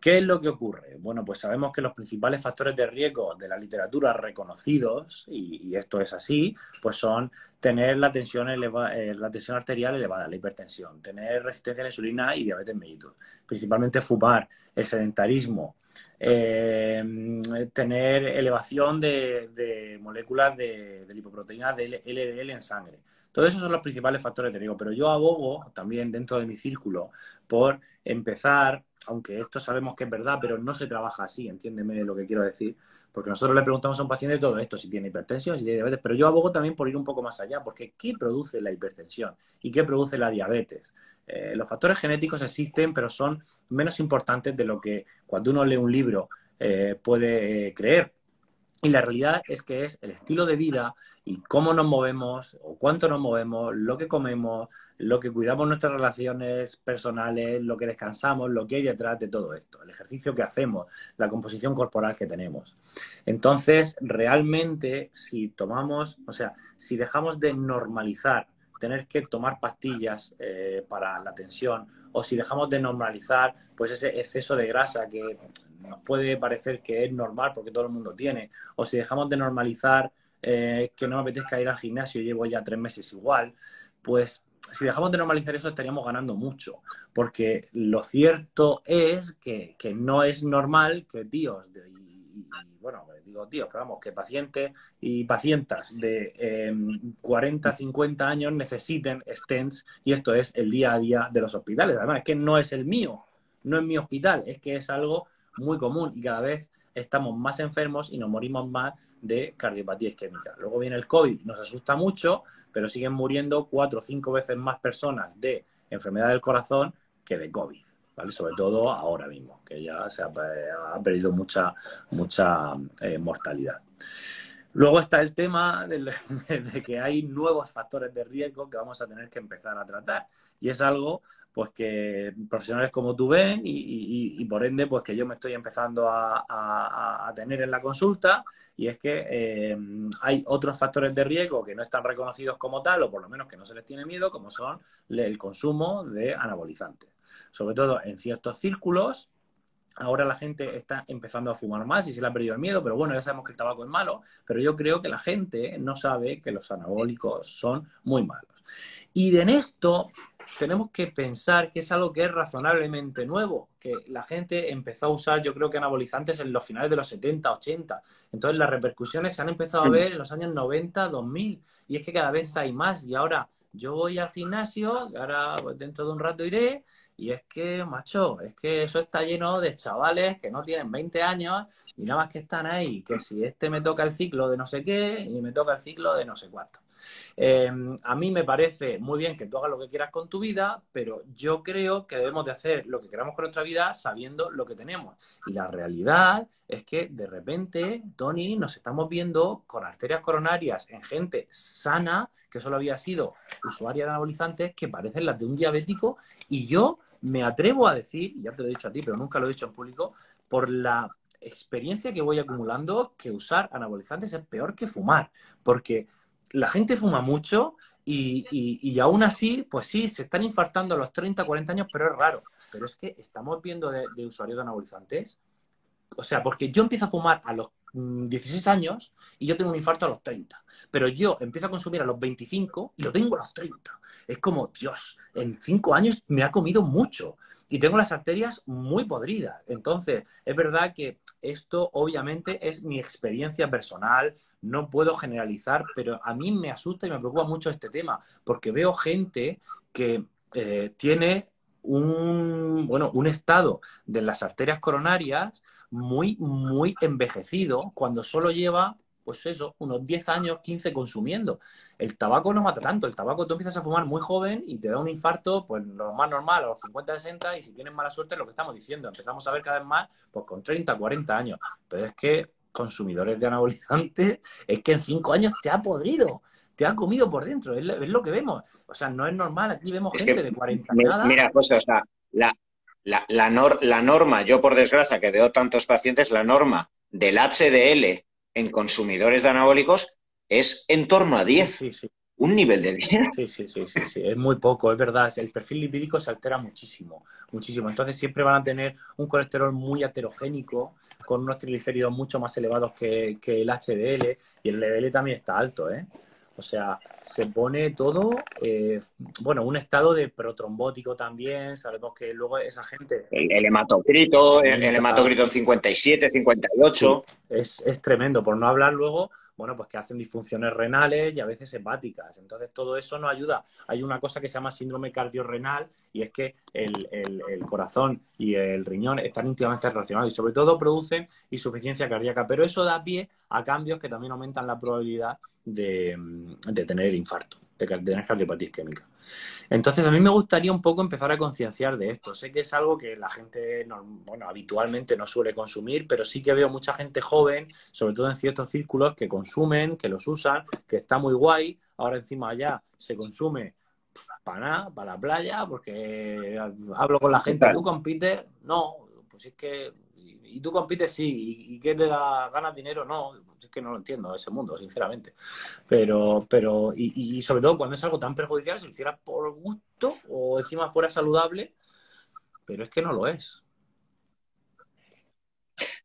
¿Qué es lo que ocurre? Bueno, pues sabemos que los principales factores de riesgo de la literatura reconocidos, y esto es así, pues son tener la tensión arterial elevada, la hipertensión, tener resistencia a la insulina y diabetes mellitus, principalmente fumar, el sedentarismo, tener elevación de moléculas de lipoproteínas de LDL en sangre. Todos esos son los principales factores de riesgo, pero yo abogo también dentro de mi círculo por empezar, aunque esto sabemos que es verdad, pero no se trabaja así, entiéndeme lo que quiero decir, porque nosotros le preguntamos a un paciente todo esto, si tiene hipertensión, si tiene diabetes, pero yo abogo también por ir un poco más allá, porque ¿qué produce la hipertensión y qué produce la diabetes? Los factores genéticos existen, pero son menos importantes de lo que cuando uno lee un libro puede creer. Y la realidad es que es el estilo de vida y cómo nos movemos o cuánto nos movemos, lo que comemos, lo que cuidamos nuestras relaciones personales, lo que descansamos, lo que hay detrás de todo esto, el ejercicio que hacemos, la composición corporal que tenemos. Entonces, realmente, si tomamos, o sea, si dejamos de normalizar tener que tomar pastillas para la tensión, o si dejamos de normalizar pues ese exceso de grasa que nos puede parecer que es normal porque todo el mundo tiene, o si dejamos de normalizar que no me apetezca ir al gimnasio, llevo ya 3 meses igual, pues si dejamos de normalizar eso estaríamos ganando mucho, porque lo cierto es que no es normal que tíos de hoy, bueno, digo tíos, pero vamos, que pacientes y pacientas de 40, 50 años necesiten stents, y esto es el día a día de los hospitales. Además, es que no es el mío, no es mi hospital, es que es algo muy común y cada vez estamos más enfermos y nos morimos más de cardiopatía isquémica. Luego viene el COVID, nos asusta mucho, pero siguen muriendo 4 o 5 veces más personas de enfermedad del corazón que de COVID. ¿Vale? Sobre todo ahora mismo, que ya se ha perdido mucha mortalidad. Luego está el tema de que hay nuevos factores de riesgo que vamos a tener que empezar a tratar. Y es algo pues que profesionales como tú ven y por ende pues que yo me estoy empezando a tener en la consulta, y es que hay otros factores de riesgo que no están reconocidos como tal, o por lo menos que no se les tiene miedo, como son el consumo de anabolizantes. Sobre todo en ciertos círculos, ahora la gente está empezando a fumar más y se le ha perdido el miedo, pero bueno, ya sabemos que el tabaco es malo, pero yo creo que la gente no sabe que los anabólicos son muy malos. Y en esto tenemos que pensar que es algo que es razonablemente nuevo, que la gente empezó a usar, yo creo que anabolizantes en los finales de los 70, 80. Entonces las repercusiones se han empezado a ver en los años 90, 2000, y es que cada vez hay más. Y ahora yo voy al gimnasio, ahora pues, dentro de un rato iré. Y es que, macho, es que eso está lleno de chavales que no tienen 20 años y nada más que están ahí. Que si este me toca el ciclo de no sé qué y me toca el ciclo de no sé cuánto. A mí me parece muy bien que tú hagas lo que quieras con tu vida, pero yo creo que debemos de hacer lo que queramos con nuestra vida sabiendo lo que tenemos. Y la realidad es que de repente, Tony, nos estamos viendo con arterias coronarias en gente sana, que solo había sido usuaria de anabolizantes, que parecen las de un diabético, y yo me atrevo a decir, ya te lo he dicho a ti, pero nunca lo he dicho en público, por la experiencia que voy acumulando, que usar anabolizantes es peor que fumar. Porque la gente fuma mucho y aún así, pues sí, se están infartando a los 30, 40 años, pero es raro. Pero es que estamos viendo de usuarios de anabolizantes. O sea, porque yo empiezo a fumar a los 16 años y yo tengo un infarto a los 30. Pero yo empiezo a consumir a los 25 y lo tengo a los 30. Es como, Dios, en 5 años me ha comido mucho y tengo las arterias muy podridas. Entonces, es verdad que esto obviamente es mi experiencia personal. No puedo generalizar, pero a mí me asusta y me preocupa mucho este tema, porque veo gente que tiene un estado de las arterias coronarias muy, muy envejecido, cuando solo lleva, pues eso, unos 10 años, 15 consumiendo. El tabaco no mata tanto. El tabaco tú empiezas a fumar muy joven y te da un infarto, pues lo más normal, a los 50, 60, y si tienes mala suerte, es lo que estamos diciendo. Empezamos a ver cada vez más, pues con 30, 40 años. Pero es que consumidores de anabolizantes, es que en 5 años te ha podrido, te ha comido por dentro, es lo que vemos. O sea, no es normal, aquí vemos es gente de 40 años. Mira, José, o sea, la norma, yo por desgracia que veo tantos pacientes, la norma del HDL en consumidores de anabólicos es en torno a 10. Sí, sí, sí. Un nivel de bien. Sí, es muy poco, es verdad. El perfil lipídico se altera muchísimo, muchísimo. Entonces siempre van a tener un colesterol muy heterogénico, con unos triglicéridos mucho más elevados que el HDL, y el LDL también está alto, ¿eh? O sea, se pone todo, un estado de protrombótico también. Sabemos que luego esa gente... El hematocrito, el hematocrito en 57, 58... Sí, es tremendo, por no hablar luego... Bueno, pues que hacen disfunciones renales y a veces hepáticas. Entonces, todo eso no ayuda. Hay una cosa que se llama síndrome cardiorrenal, y es que el corazón y el riñón están íntimamente relacionados y, sobre todo, producen insuficiencia cardíaca. Pero eso da pie a cambios que también aumentan la probabilidad de tener el infarto, de tener cardiopatía isquémica. Entonces, a mí me gustaría un poco empezar a concienciar de esto. Sé que es algo que la gente, bueno, habitualmente no suele consumir, pero sí que veo mucha gente joven, sobre todo en ciertos círculos, que consumen, que los usan, que está muy guay. Ahora encima allá se consume para nada, para la playa, porque hablo con la gente. ¿Tú compites? No, pues es que... ¿Y tú compites? Sí. ¿Y qué te da? ¿Ganas dinero? No. Es que no lo entiendo ese mundo, sinceramente. Pero y sobre todo cuando es algo tan perjudicial, si lo hicieras por gusto o encima fuera saludable, pero es que no lo es.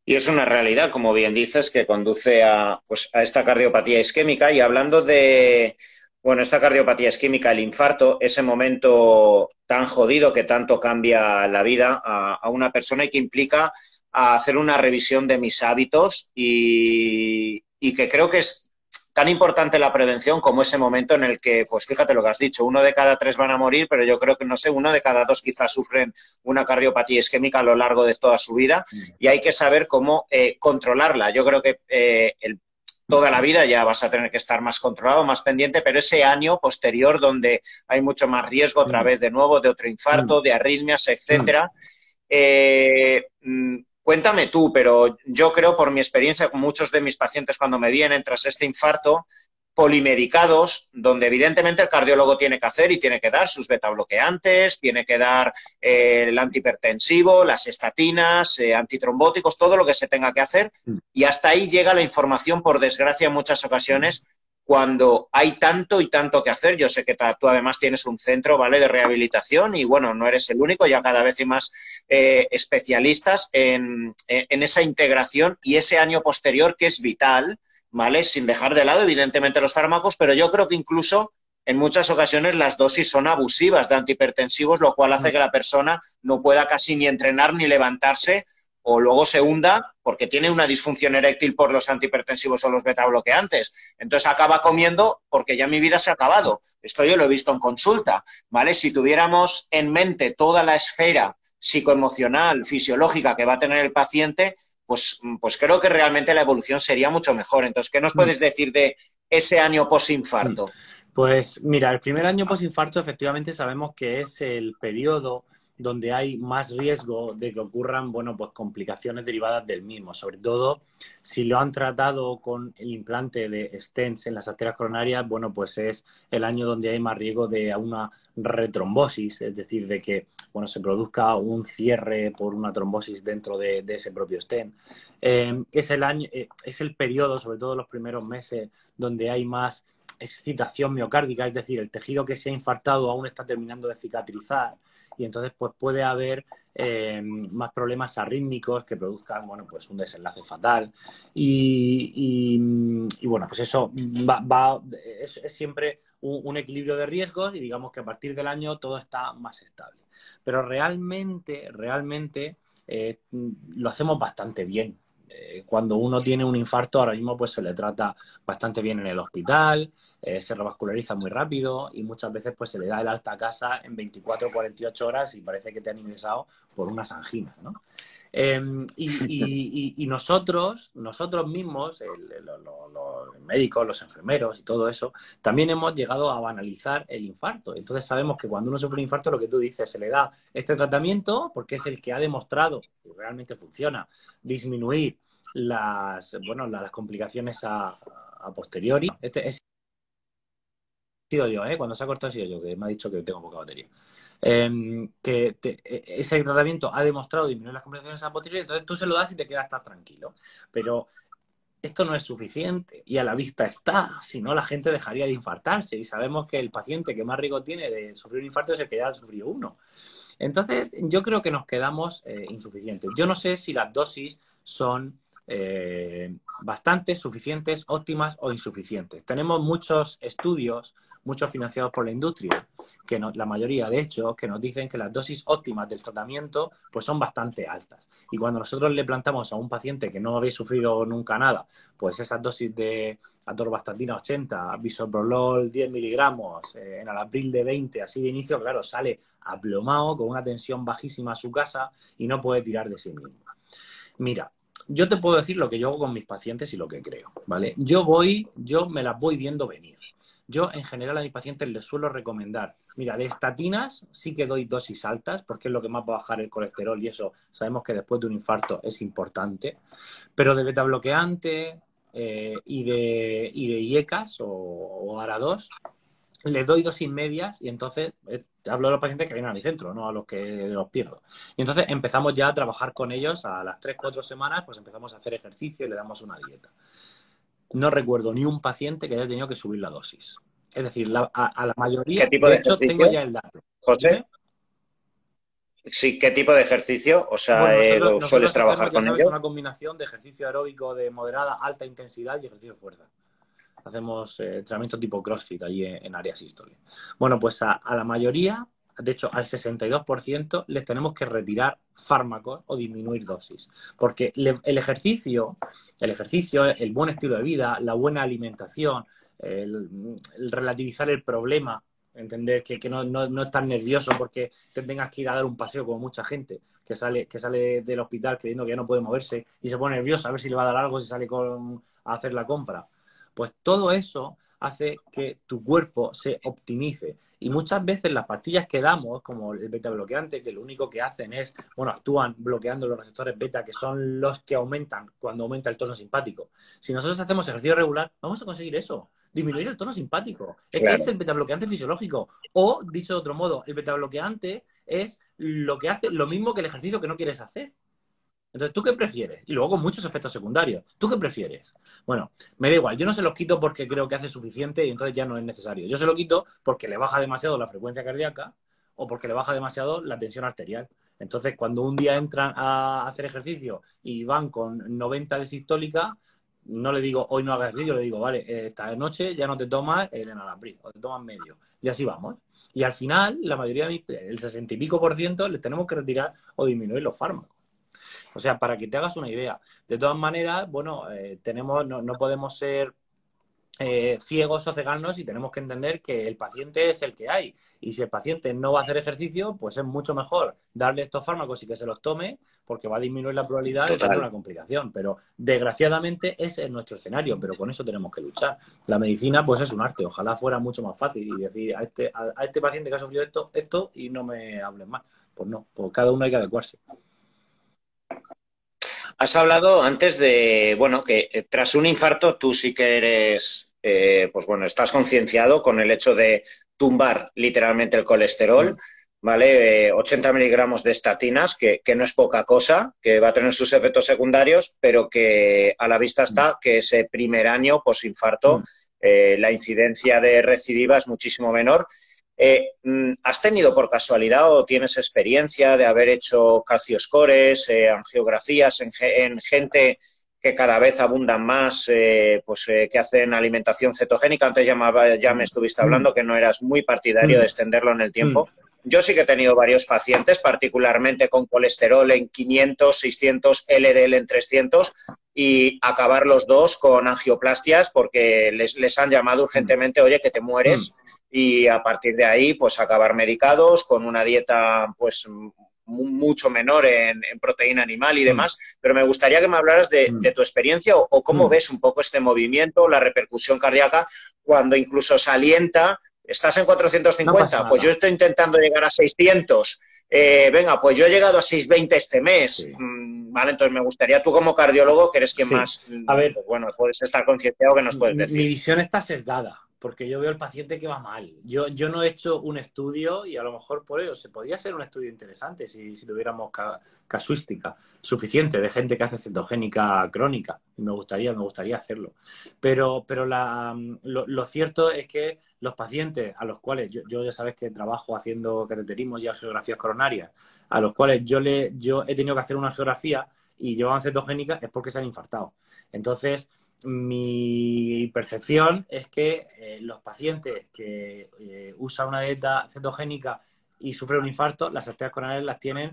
Y es una realidad, como bien dices, que conduce a, pues, a esta cardiopatía isquémica. Y hablando de, bueno, esta cardiopatía isquémica, el infarto, ese momento tan jodido que tanto cambia la vida a una persona y que implica... a hacer una revisión de mis hábitos y que creo que es tan importante la prevención como ese momento en el que, pues fíjate lo que has dicho, 1 de cada 3 van a morir, pero yo creo que, no sé, 1 de cada 2 quizás sufren una cardiopatía isquémica a lo largo de toda su vida y hay que saber cómo controlarla. Yo creo que toda la vida ya vas a tener que estar más controlado, más pendiente, pero ese año posterior donde hay mucho más riesgo otra vez de nuevo, de otro infarto, de arritmias, etcétera. Cuéntame tú, pero yo creo por mi experiencia con muchos de mis pacientes cuando me vienen tras este infarto, polimedicados, donde evidentemente el cardiólogo tiene que hacer y tiene que dar sus betabloqueantes, tiene que dar el antihipertensivo, las estatinas, antitrombóticos, todo lo que se tenga que hacer. Y hasta ahí llega la información, por desgracia, en muchas ocasiones, cuando hay tanto y tanto que hacer. Yo sé que tú además tienes un centro, ¿vale?, de rehabilitación y, bueno, no eres el único, ya cada vez hay más especialistas en esa integración y ese año posterior que es vital, ¿vale?, sin dejar de lado, evidentemente, los fármacos, pero yo creo que incluso en muchas ocasiones las dosis son abusivas de antihipertensivos, lo cual hace que la persona no pueda casi ni entrenar ni levantarse o luego se hunda porque tiene una disfunción eréctil por los antihipertensivos o los betabloqueantes. Entonces acaba comiendo porque ya mi vida se ha acabado. Esto yo lo he visto en consulta, ¿vale? Si tuviéramos en mente toda la esfera psicoemocional, fisiológica que va a tener el paciente, pues creo que realmente la evolución sería mucho mejor. Entonces, ¿qué nos puedes decir de ese año posinfarto? Pues mira, el primer año posinfarto efectivamente sabemos que es el periodo donde hay más riesgo de que ocurran, bueno, pues complicaciones derivadas del mismo, sobre todo si lo han tratado con el implante de stents en las arterias coronarias. Bueno, pues es el año donde hay más riesgo de una retrombosis, es decir, de que, bueno, se produzca un cierre por una trombosis dentro de ese propio stent. Es el periodo, sobre todo los primeros meses, donde hay más excitación miocárdica, es decir, el tejido que se ha infartado aún está terminando de cicatrizar y entonces pues puede haber más problemas arrítmicos que produzcan, bueno, pues un desenlace fatal y bueno, pues eso es siempre un equilibrio de riesgos y digamos que a partir del año todo está más estable, pero realmente lo hacemos bastante bien. Cuando uno tiene un infarto, ahora mismo pues se le trata bastante bien en el hospital, se revasculariza muy rápido y muchas veces pues se le da el alta a casa en 24 o 48 horas y parece que te han ingresado por unas anginas, ¿no? Y nosotros mismos, los médicos, los enfermeros y todo eso, también hemos llegado a banalizar el infarto. Entonces sabemos que cuando uno sufre un infarto, lo que tú dices, se le da este tratamiento porque es el que ha demostrado, y realmente funciona, disminuir las complicaciones a posteriori. Este es... sido yo, cuando se ha cortado ha sido yo, que me ha dicho que tengo poca batería. Ese tratamiento ha demostrado disminuir las complicaciones a posteriori, entonces tú se lo das y te quedas tan tranquilo. Pero esto no es suficiente y a la vista está, si no la gente dejaría de infartarse y sabemos que el paciente que más riesgo tiene de sufrir un infarto es el que ya ha sufrido uno. Entonces yo creo que nos quedamos insuficientes. Yo no sé si las dosis son... bastantes, suficientes, óptimas o insuficientes. Tenemos muchos estudios, muchos financiados por la industria, que la mayoría de hecho, que nos dicen que las dosis óptimas del tratamiento pues son bastante altas. Y cuando nosotros le plantamos a un paciente que no había sufrido nunca nada, pues esas dosis de atorvastatina 80, bisoprolol 10 miligramos, enalapril de 20, así de inicio, claro, sale aplomado, con una tensión bajísima a su casa y no puede tirar de sí mismo. Mira, yo te puedo decir lo que yo hago con mis pacientes y lo que creo, ¿vale? Yo me las voy viendo venir. Yo, en general, a mis pacientes les suelo recomendar, mira, de estatinas sí que doy dosis altas, porque es lo que más va a bajar el colesterol y eso sabemos que después de un infarto es importante, pero de betabloqueante y de IECAS o ARA2 les doy dosis medias y entonces, hablo de los pacientes que vienen a mi centro, no a los que los pierdo. Y entonces empezamos ya a trabajar con ellos a las 3-4 semanas, pues empezamos a hacer ejercicio y le damos una dieta. No recuerdo ni un paciente que haya tenido que subir la dosis. Es decir, a la mayoría... ¿Qué tipo de hecho, tengo ya el dato. ¿José? Sí, ¿qué tipo de ejercicio? O sea, bueno, ¿sueles trabajar con ello? Es una combinación de ejercicio aeróbico de moderada, alta intensidad y ejercicio de fuerza. Hacemos entrenamiento tipo CrossFit allí en áreas históricas. Bueno, pues a la mayoría... De hecho, al 62% les tenemos que retirar fármacos o disminuir dosis. Porque el ejercicio, el buen estilo de vida, la buena alimentación, el relativizar el problema, entender que no es tan nervioso porque te tengas que ir a dar un paseo como mucha gente que sale del hospital creyendo que ya no puede moverse y se pone nervioso a ver si le va a dar algo si sale a hacer la compra. Pues todo eso hace que tu cuerpo se optimice. Y muchas veces las pastillas que damos, como el beta bloqueante, que lo único que hacen es, bueno, actúan bloqueando los receptores beta, que son los que aumentan cuando aumenta el tono simpático. Si nosotros hacemos ejercicio regular, vamos a conseguir eso, disminuir el tono simpático. Claro. Es el beta bloqueante fisiológico. O, dicho de otro modo, el beta bloqueante es lo que hace lo mismo que el ejercicio que no quieres hacer. Entonces, ¿tú qué prefieres? Y luego con muchos efectos secundarios. ¿Tú qué prefieres? Bueno, me da igual. Yo no se los quito porque creo que hace suficiente y entonces ya no es necesario. Yo se lo quito porque le baja demasiado la frecuencia cardíaca o porque le baja demasiado la tensión arterial. Entonces, cuando un día entran a hacer ejercicio y van con 90 de sistólica, no le digo, hoy no hagas ejercicio, le digo, vale, esta noche ya no te tomas el enalabril, o te tomas medio. Y así vamos. Y al final, la mayoría, el 60 y pico %, les tenemos que retirar o disminuir los fármacos. O sea, para que te hagas una idea. De todas maneras, bueno, no podemos ser ciegos o cegarnos y tenemos que entender que el paciente es el que hay. Y si el paciente no va a hacer ejercicio, pues es mucho mejor darle estos fármacos y que se los tome porque va a disminuir la probabilidad de tener una complicación. Pero, desgraciadamente, ese es nuestro escenario, pero con eso tenemos que luchar. La medicina, pues es un arte. Ojalá fuera mucho más fácil y decir a este paciente que ha sufrido esto y no me hablen más. Pues no, pues cada uno hay que adecuarse. Has hablado antes de, bueno, que tras un infarto tú sí que eres, pues bueno, estás concienciado con el hecho de tumbar literalmente el colesterol, ¿vale? 80 miligramos de estatinas, que no es poca cosa, que va a tener sus efectos secundarios, pero que a la vista está que ese primer año posinfarto la incidencia de recidiva es muchísimo menor. ¿Has tenido por casualidad o tienes experiencia de haber hecho calcioscores, angiografías en gente que cada vez abundan más, que hacen alimentación cetogénica? Antes ya me estuviste hablando que no eras muy partidario de extenderlo en el tiempo. Yo sí que he tenido varios pacientes, particularmente con colesterol en 500, 600, LDL en 300 y acabar los dos con angioplastias porque les han llamado urgentemente, oye, que te mueres. Y a partir de ahí, pues acabar medicados con una dieta, pues mucho menor en proteína animal y demás. Pero me gustaría que me hablaras de tu experiencia o cómo ves un poco este movimiento, la repercusión cardíaca, cuando incluso salienta, estás en 450, no pues yo estoy intentando llegar a 600. Venga, pues yo he llegado a 620 este mes. Sí. Vale, entonces me gustaría, tú como cardiólogo, que eres quien más, a ver, pues bueno, puedes estar concienciado, que nos puedes decir. Mi visión está sesgada. Porque yo veo al paciente que va mal. Yo no he hecho un estudio y a lo mejor por ello se podría hacer un estudio interesante si tuviéramos casuística suficiente de gente que hace cetogénica crónica. Me gustaría hacerlo. Pero lo cierto es que los pacientes a los cuales, yo ya sabes que trabajo haciendo cateterismos y angiografías coronarias, a los cuales yo he tenido que hacer una angiografía y llevaban cetogénica es porque se han infartado. Entonces, mi percepción es que los pacientes que usan una dieta cetogénica y sufren un infarto, las arterias coronarias las tienen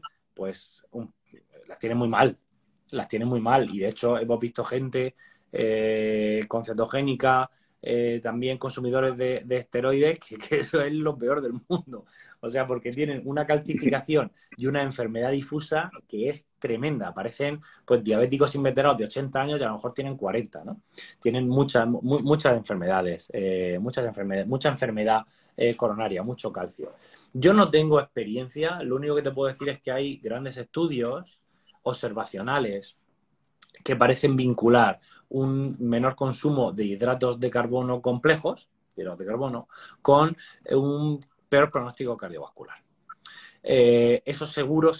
muy mal. Y de hecho hemos visto gente con cetogénica también consumidores de esteroides, que eso es lo peor del mundo. O sea, porque tienen una calcificación y una enfermedad difusa que es tremenda. Parecen pues diabéticos inveterados de 80 años y a lo mejor tienen 40, ¿no? Tienen muchas enfermedades, mucha enfermedad coronaria, mucho calcio. Yo no tengo experiencia, lo único que te puedo decir es que hay grandes estudios observacionales que parecen vincular un menor consumo de hidratos de carbono complejos, con un peor pronóstico cardiovascular. Eso seguro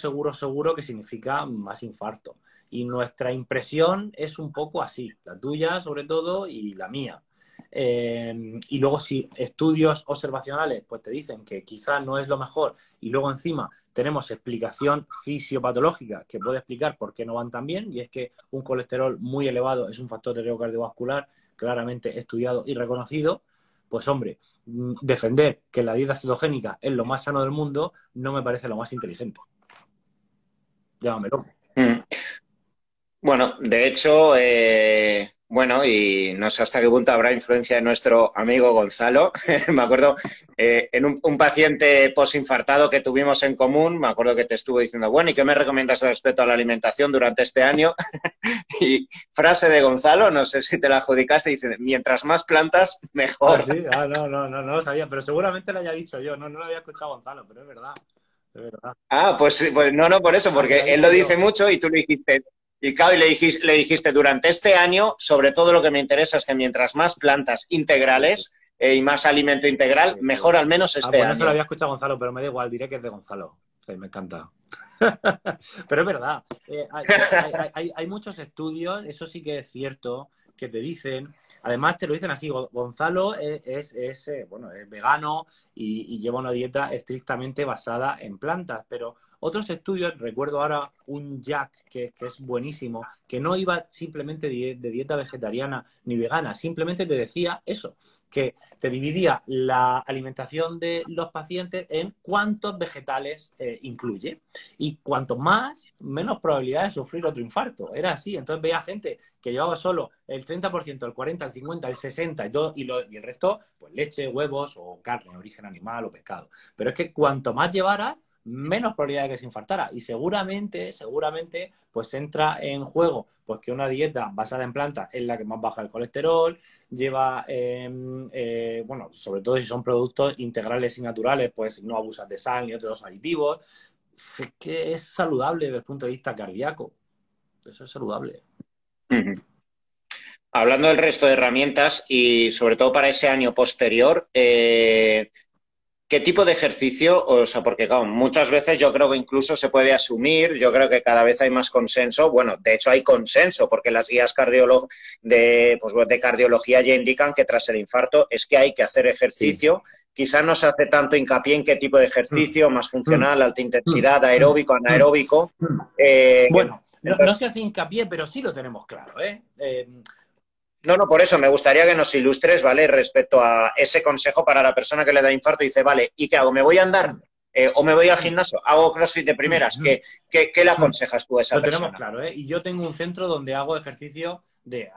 que significa más infarto. Y nuestra impresión es un poco así, la tuya sobre todo y la mía. Y luego si estudios observacionales pues te dicen que quizás no es lo mejor y luego encima tenemos explicación fisiopatológica que puede explicar por qué no van tan bien, y es que un colesterol muy elevado es un factor de riesgo cardiovascular claramente estudiado y reconocido, pues hombre, defender que la dieta cetogénica es lo más sano del mundo no me parece lo más inteligente. Llámame loco. Bueno, de hecho... Bueno, y no sé hasta qué punto habrá influencia de nuestro amigo Gonzalo. Me acuerdo en un paciente posinfartado que tuvimos en común, me acuerdo que te estuvo diciendo, bueno, ¿y qué me recomiendas respecto a la alimentación durante este año? Y frase de Gonzalo, no sé si te la adjudicaste, dice, mientras más plantas, mejor. Ah, sí, no lo sabía, pero seguramente lo haya dicho yo, no lo había escuchado Gonzalo, pero es verdad. Es verdad. Ah, pues no, por eso, porque él lo dice mucho y tú lo dijiste. Y claro, le dijiste, durante este año, sobre todo lo que me interesa es que mientras más plantas integrales y más alimento integral, mejor al menos este año. Eso lo había escuchado Gonzalo, pero me da igual, diré que es de Gonzalo. Sí, me encanta. Pero es verdad, hay muchos estudios, eso sí que es cierto, que te dicen, además te lo dicen así, Gonzalo es vegano y lleva una dieta estrictamente basada en plantas, pero otros estudios, recuerdo ahora un Jack que es buenísimo, que no iba simplemente de dieta vegetariana ni vegana, simplemente te decía eso, que te dividía la alimentación de los pacientes en cuántos vegetales incluye, y cuanto más, menos probabilidad de sufrir otro infarto, era así. Entonces veía gente que llevaba solo el 30%, el 40%, el 50%, el 60% y el resto, pues leche, huevos o carne, origen animal o pescado. Pero es que cuanto más llevara, menos probabilidad de que se infartara. Y seguramente, pues entra en juego pues que una dieta basada en plantas es la que más baja el colesterol, lleva, sobre todo si son productos integrales y naturales, pues no abusas de sal ni otros aditivos. Es que es saludable desde el punto de vista cardíaco. Eso es saludable. Hablando del resto de herramientas y sobre todo para ese año posterior, ¿qué tipo de ejercicio? O sea, porque claro, muchas veces yo creo que incluso se puede asumir, yo creo que cada vez hay más consenso, bueno, de hecho hay consenso, porque las guías de cardiología ya indican que tras el infarto es que hay que hacer ejercicio, sí. Quizás no se hace tanto hincapié en qué tipo de ejercicio, más funcional, alta intensidad, aeróbico, anaeróbico. No se hace hincapié, pero sí lo tenemos claro, No, por eso me gustaría que nos ilustres, ¿vale? Respecto a ese consejo para la persona que le da infarto y dice, vale, ¿y qué hago? ¿Me voy a andar? ¿O me voy al gimnasio? ¿Hago crossfit de primeras? ¿Qué le aconsejas tú a esa persona? Lo tenemos claro, Y yo tengo un centro donde hago ejercicio de...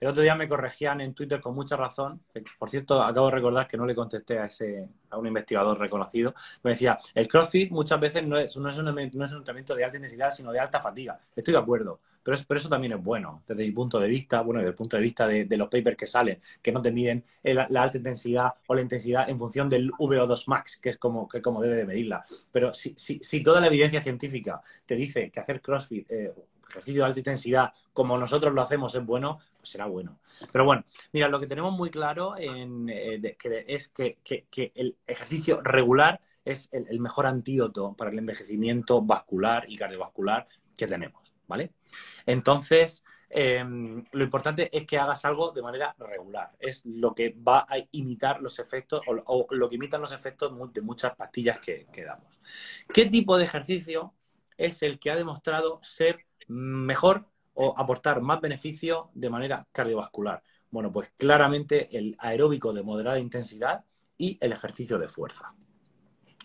El otro día me corregían en Twitter con mucha razón. Por cierto, acabo de recordar que no le contesté a un investigador reconocido. Me decía, el crossfit muchas veces no es un entrenamiento de alta intensidad, sino de alta fatiga. Estoy de acuerdo. Pero eso también es bueno, desde mi punto de vista, desde el punto de vista de los papers que salen, que no te miden la alta intensidad o la intensidad en función del VO2 max, que es como debe de medirla. Pero si toda la evidencia científica te dice que hacer crossfit, ejercicio de alta intensidad, como nosotros lo hacemos, es bueno, pues será bueno. Pero bueno, mira, lo que tenemos muy claro es que el ejercicio regular es el mejor antídoto para el envejecimiento vascular y cardiovascular que tenemos, ¿vale? Entonces, lo importante es que hagas algo de manera regular. Es lo que va a imitar los efectos o lo que imitan los efectos de muchas pastillas que damos. ¿Qué tipo de ejercicio es el que ha demostrado ser mejor o aportar más beneficio de manera cardiovascular? Bueno, pues claramente el aeróbico de moderada intensidad y el ejercicio de fuerza.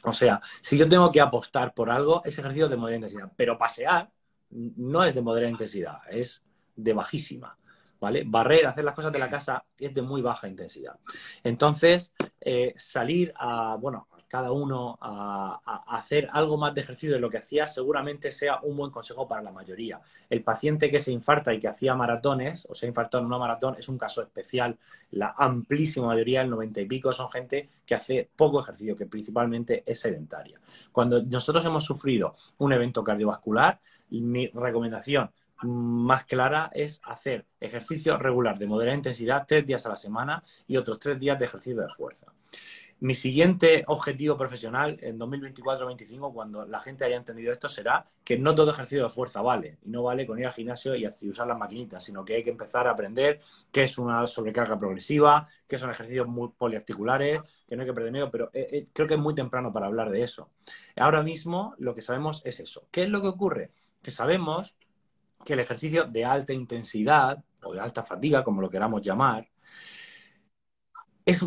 O sea, si yo tengo que apostar por algo, es ejercicio de moderada intensidad, pero pasear no es de moderada intensidad, es de bajísima. ¿vale? Barrer, hacer las cosas de la casa es de muy baja intensidad. Entonces, salir a, bueno, cada uno a hacer algo más de ejercicio de lo que hacía seguramente sea un buen consejo para la mayoría. El paciente que se infarta y que hacía maratones, o se infartó en una maratón, es un caso especial. La amplísima mayoría, el 90 y pico, son gente que hace poco ejercicio, que principalmente es sedentaria. Cuando nosotros hemos sufrido un evento cardiovascular, mi recomendación más clara es hacer ejercicio regular de moderada intensidad 3 días a la semana y otros 3 días de ejercicio de fuerza. Mi siguiente objetivo profesional en 2024-2025, cuando la gente haya entendido esto, será que no todo ejercicio de fuerza vale. Y no vale con ir al gimnasio y usar las maquinitas, sino que hay que empezar a aprender qué es una sobrecarga progresiva, qué son ejercicios muy poliarticulares, que no hay que perder miedo, pero creo que es muy temprano para hablar de eso. Ahora mismo lo que sabemos es eso. ¿Qué es lo que ocurre? Que sabemos que el ejercicio de alta intensidad o de alta fatiga, como lo queramos llamar, es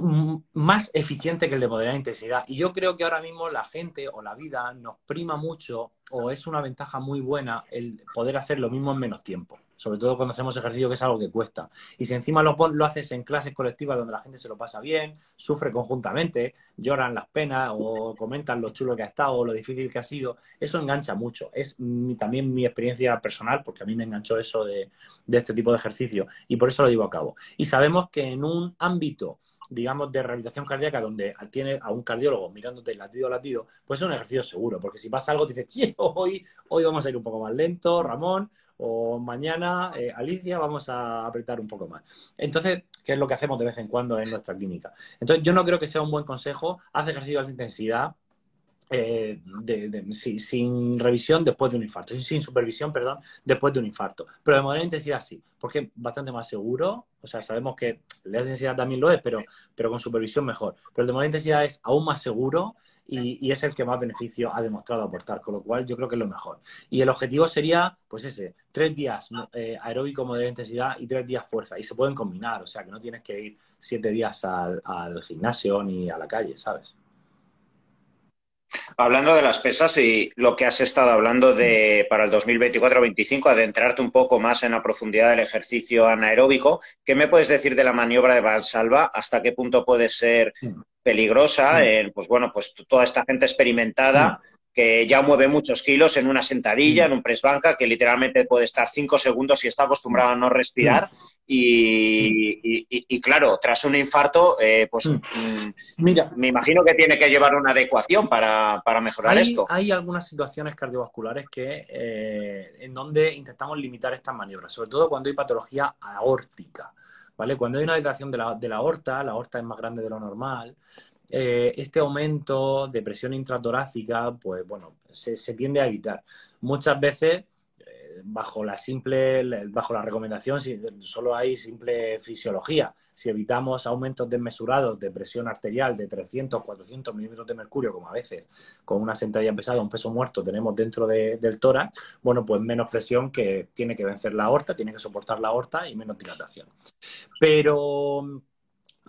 más eficiente que el de moderada intensidad. Y yo creo que ahora mismo la gente o la vida nos prima mucho, o es una ventaja muy buena el poder hacer lo mismo en menos tiempo. Sobre todo cuando hacemos ejercicio, que es algo que cuesta. Y si encima lo haces en clases colectivas donde la gente se lo pasa bien, sufre conjuntamente, lloran las penas o comentan lo chulo que ha estado o lo difícil que ha sido, eso engancha mucho. Es también mi experiencia personal, porque a mí me enganchó eso de este tipo de ejercicio. Y por eso lo llevo a cabo. Y sabemos que en un ámbito, digamos, de rehabilitación cardíaca, donde tiene a un cardiólogo mirándote latido a latido, pues es un ejercicio seguro, porque si pasa algo te dices, sí, hoy vamos a ir un poco más lento, Ramón, o mañana, Alicia, vamos a apretar un poco más. Entonces, que es lo que hacemos de vez en cuando en nuestra clínica. Entonces, yo no creo que sea un buen consejo, haz ejercicio de alta intensidad, sin revisión después de un infarto, sin supervisión, perdón, después de un infarto. Pero de moderada intensidad sí, porque es bastante más seguro. O sea, sabemos que la alta intensidad también lo es, pero con supervisión mejor. Pero el de moderada intensidad es aún más seguro y es el que más beneficio ha demostrado aportar, con lo cual yo creo que es lo mejor. Y el objetivo sería, pues ese, 3 días aeróbico moderada intensidad y 3 días fuerza. Y se pueden combinar, o sea, que no tienes que ir 7 días al gimnasio ni a la calle, ¿sabes? Hablando de las pesas y lo que has estado hablando de para el 2024-2025, adentrarte un poco más en la profundidad del ejercicio anaeróbico, ¿qué me puedes decir de la maniobra de Valsalva? ¿Hasta qué punto puede ser peligrosa? Pues bueno, pues toda esta gente experimentada que ya mueve muchos kilos en una sentadilla, en un press banca, que literalmente puede estar 5 segundos si está acostumbrado a no respirar. Y claro, tras un infarto, pues mira, me imagino que tiene que llevar una adecuación para mejorar esto. Hay algunas situaciones cardiovasculares en donde intentamos limitar estas maniobras, sobre todo cuando hay patología aórtica, ¿vale? Cuando hay una dilatación de la aorta, la aorta es más grande de lo normal. Este aumento de presión intratorácica, pues bueno, se tiende a evitar. Muchas veces, bajo la recomendación, solo hay simple fisiología. Si evitamos aumentos desmesurados de presión arterial de 300, 400 milímetros de mercurio, como a veces con una sentadilla pesada, un peso muerto tenemos dentro del tórax, bueno, pues menos presión que tiene que vencer la aorta, tiene que soportar la aorta y menos dilatación. Pero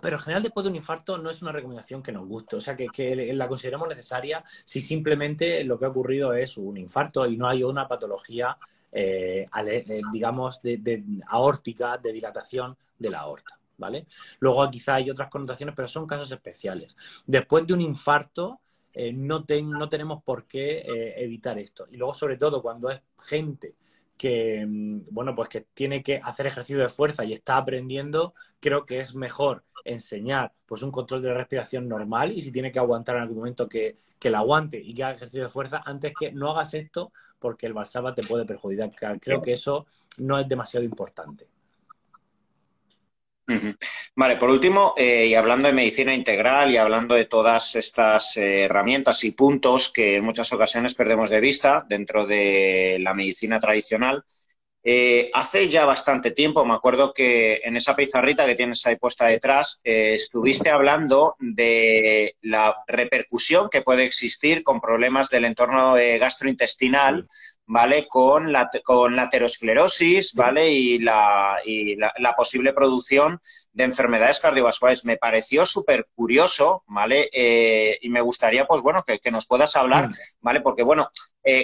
en general, después de un infarto, no es una recomendación que nos guste. O sea, que la consideremos necesaria si simplemente lo que ha ocurrido es un infarto y no hay una patología, digamos, aórtica, de dilatación de la aorta, ¿vale? Luego quizá hay otras connotaciones, pero son casos especiales. Después de un infarto, no tenemos por qué evitar esto. Y luego, sobre todo, cuando es gente que, bueno, pues que tiene que hacer ejercicio de fuerza y está aprendiendo, creo que es mejor enseñar pues un control de la respiración normal, y si tiene que aguantar en algún momento que la aguante y que haga ejercicio de fuerza, antes que no hagas esto, porque el Valsalva te puede perjudicar. Creo que eso no es demasiado importante. Vale, por último, y hablando de medicina integral y hablando de todas estas herramientas y puntos que en muchas ocasiones perdemos de vista dentro de la medicina tradicional, hace ya bastante tiempo, me acuerdo que en esa pizarrita que tienes ahí puesta detrás, estuviste hablando de la repercusión que puede existir con problemas del entorno gastrointestinal, ¿vale? Con la aterosclerosis, ¿vale? Y la posible producción de enfermedades cardiovasculares. Me pareció súper curioso, ¿vale? Y me gustaría, pues bueno, que nos puedas hablar, ¿vale? Porque, bueno,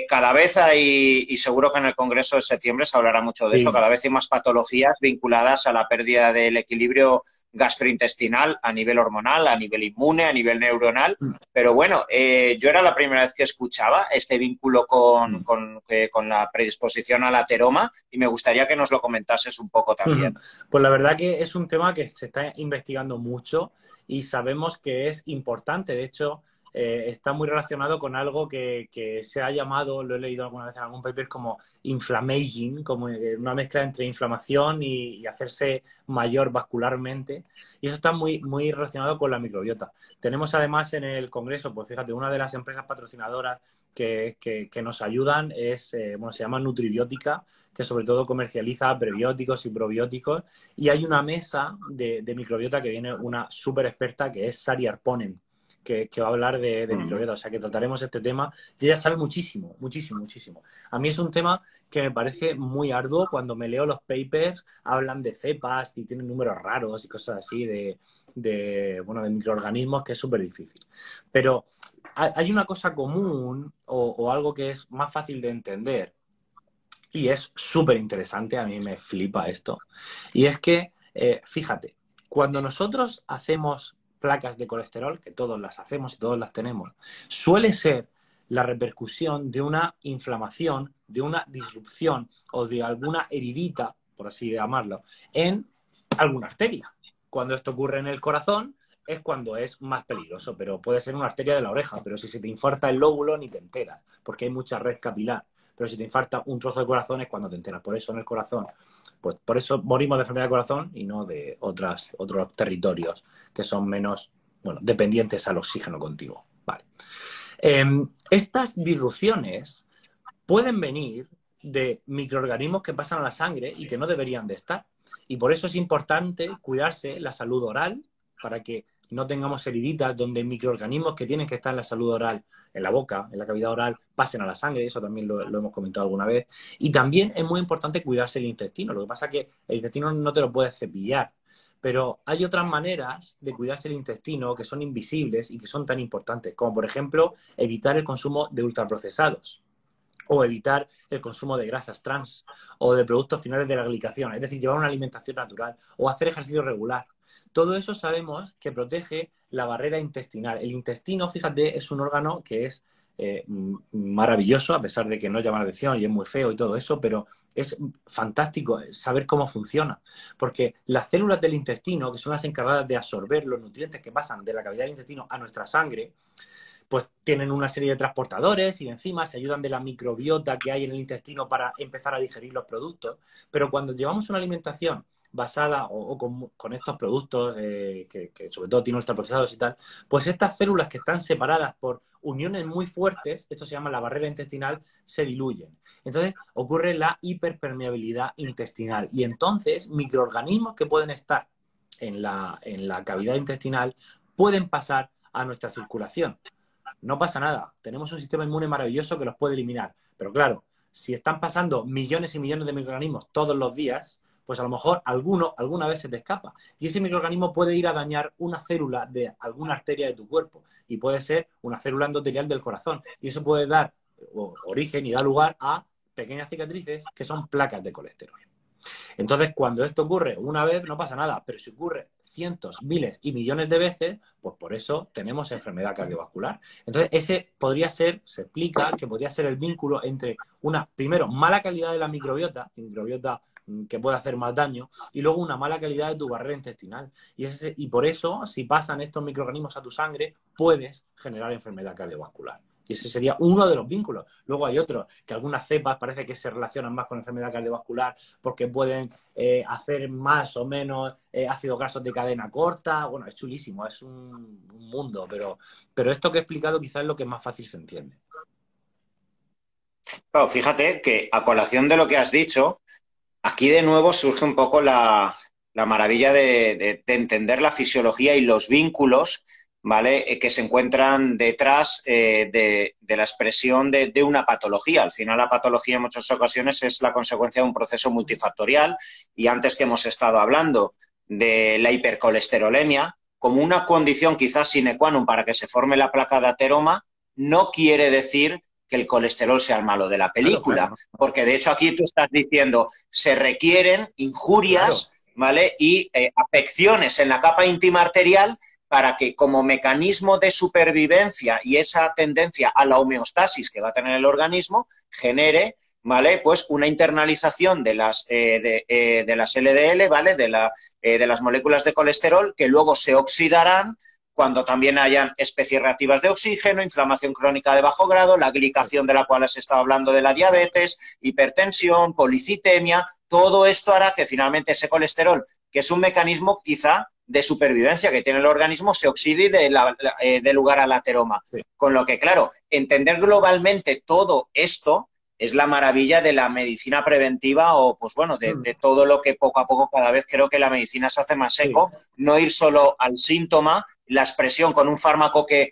Cada vez hay, y seguro que en el Congreso de septiembre se hablará mucho de esto, cada vez hay más patologías vinculadas a la pérdida del equilibrio gastrointestinal a nivel hormonal, a nivel inmune, a nivel neuronal. Pero bueno, yo era la primera vez que escuchaba este vínculo con la predisposición al ateroma y me gustaría que nos lo comentases un poco también. Pues la verdad que es un tema que se está investigando mucho y sabemos que es importante. De hecho, está muy relacionado con algo que se ha llamado, lo he leído alguna vez en algún paper, como inflammaging, como una mezcla entre inflamación y hacerse mayor vascularmente. Y eso está muy, muy relacionado con la microbiota. Tenemos además en el Congreso, pues fíjate, una de las empresas patrocinadoras que nos ayudan es, bueno, se llama Nutribiótica, que sobre todo comercializa prebióticos y probióticos. Y hay una mesa de microbiota que viene una súper experta que es Sari Arponen, que va a hablar de microbiota, o sea que trataremos este tema. Y ella sabe muchísimo, muchísimo, muchísimo. A mí es un tema que me parece muy arduo. Cuando me leo los papers, hablan de cepas y tienen números raros y cosas así de microorganismos, que es súper difícil. Pero hay una cosa común o algo que es más fácil de entender y es súper interesante, a mí me flipa esto. Y es que, fíjate, cuando nosotros hacemos placas de colesterol, que todos las hacemos y todos las tenemos, suele ser la repercusión de una inflamación, de una disrupción o de alguna heridita, por así llamarlo, en alguna arteria. Cuando esto ocurre en el corazón es cuando es más peligroso, pero puede ser una arteria de la oreja, pero si se te infarta el lóbulo ni te enteras, porque hay mucha red capilar. Pero si te infarta un trozo de corazón es cuando te enteras. Por eso en el corazón, pues por eso morimos de enfermedad de corazón y no de otros territorios que son menos, bueno, dependientes al oxígeno continuo. Vale. Estas disrupciones pueden venir de microorganismos que pasan a la sangre y que no deberían de estar. Y por eso es importante cuidarse la salud oral para que no tengamos heriditas donde microorganismos que tienen que estar en la salud oral, en la boca, en la cavidad oral, pasen a la sangre. Eso también lo hemos comentado alguna vez. Y también es muy importante cuidarse el intestino. Lo que pasa es que el intestino no te lo puedes cepillar. Pero hay otras maneras de cuidarse el intestino que son invisibles y que son tan importantes, como por ejemplo evitar el consumo de ultraprocesados o evitar el consumo de grasas trans o de productos finales de la glicación, es decir, llevar una alimentación natural o hacer ejercicio regular. Todo eso sabemos que protege la barrera intestinal. El intestino, fíjate, es un órgano que es maravilloso, a pesar de que no llama la atención y es muy feo y todo eso, pero es fantástico saber cómo funciona, porque las células del intestino, que son las encargadas de absorber los nutrientes que pasan de la cavidad del intestino a nuestra sangre, pues tienen una serie de transportadores y de enzimas, se ayudan de la microbiota que hay en el intestino para empezar a digerir los productos. Pero cuando llevamos una alimentación basada con estos productos que sobre todo tienen ultraprocesados y tal, pues estas células que están separadas por uniones muy fuertes, esto se llama la barrera intestinal, se diluyen. Entonces ocurre la hiperpermeabilidad intestinal y entonces microorganismos que pueden estar en la cavidad intestinal pueden pasar a nuestra circulación. No pasa nada, tenemos un sistema inmune maravilloso que los puede eliminar. Pero claro, si están pasando millones y millones de microorganismos todos los días, pues a lo mejor alguna vez se te escapa. Y ese microorganismo puede ir a dañar una célula de alguna arteria de tu cuerpo. Y puede ser una célula endotelial del corazón. Y eso puede dar origen y da lugar a pequeñas cicatrices que son placas de colesterol. Entonces, cuando esto ocurre una vez, no pasa nada. Pero si ocurre cientos, miles y millones de veces, pues por eso tenemos enfermedad cardiovascular. Entonces, ese podría ser, se explica que podría ser el vínculo entre una, primero, mala calidad de la microbiota que puede hacer más daño, y luego una mala calidad de tu barrera intestinal. Y por eso, si pasan estos microorganismos a tu sangre, puedes generar enfermedad cardiovascular. Y ese sería uno de los vínculos. Luego hay otros, que algunas cepas parece que se relacionan más con enfermedad cardiovascular porque pueden hacer más o menos ácidos grasos de cadena corta. Bueno, es chulísimo, es un mundo, pero esto que he explicado quizás es lo que más fácil se entiende. Claro, fíjate que a colación de lo que has dicho, aquí de nuevo surge un poco la maravilla de entender la fisiología y los vínculos, ¿vale?, que se encuentran detrás de la expresión de una patología. Al final, la patología en muchas ocasiones es la consecuencia de un proceso multifactorial y antes que hemos estado hablando de la hipercolesterolemia, como una condición quizás sine qua non para que se forme la placa de ateroma, no quiere decir que el colesterol sea el malo de la película. Claro, claro. Porque, de hecho, aquí tú estás diciendo, se requieren injurias, claro, ¿vale? Y afecciones en la capa íntima arterial para que, como mecanismo de supervivencia y esa tendencia a la homeostasis que va a tener el organismo, genere, ¿vale? Pues una internalización de las LDL, ¿vale? De las moléculas de colesterol que luego se oxidarán cuando también hayan especies reactivas de oxígeno, inflamación crónica de bajo grado, la glicación de la cual has estado hablando de la diabetes, hipertensión, policitemia, todo esto hará que finalmente ese colesterol, que es un mecanismo quizá de supervivencia que tiene el organismo, se oxide y dé lugar al ateroma. Sí. Con lo que, claro, entender globalmente todo esto es la maravilla de la medicina preventiva o, pues bueno, de todo lo que poco a poco cada vez creo que la medicina se hace más eco. Sí. No ir solo al síntoma, la expresión con un fármaco que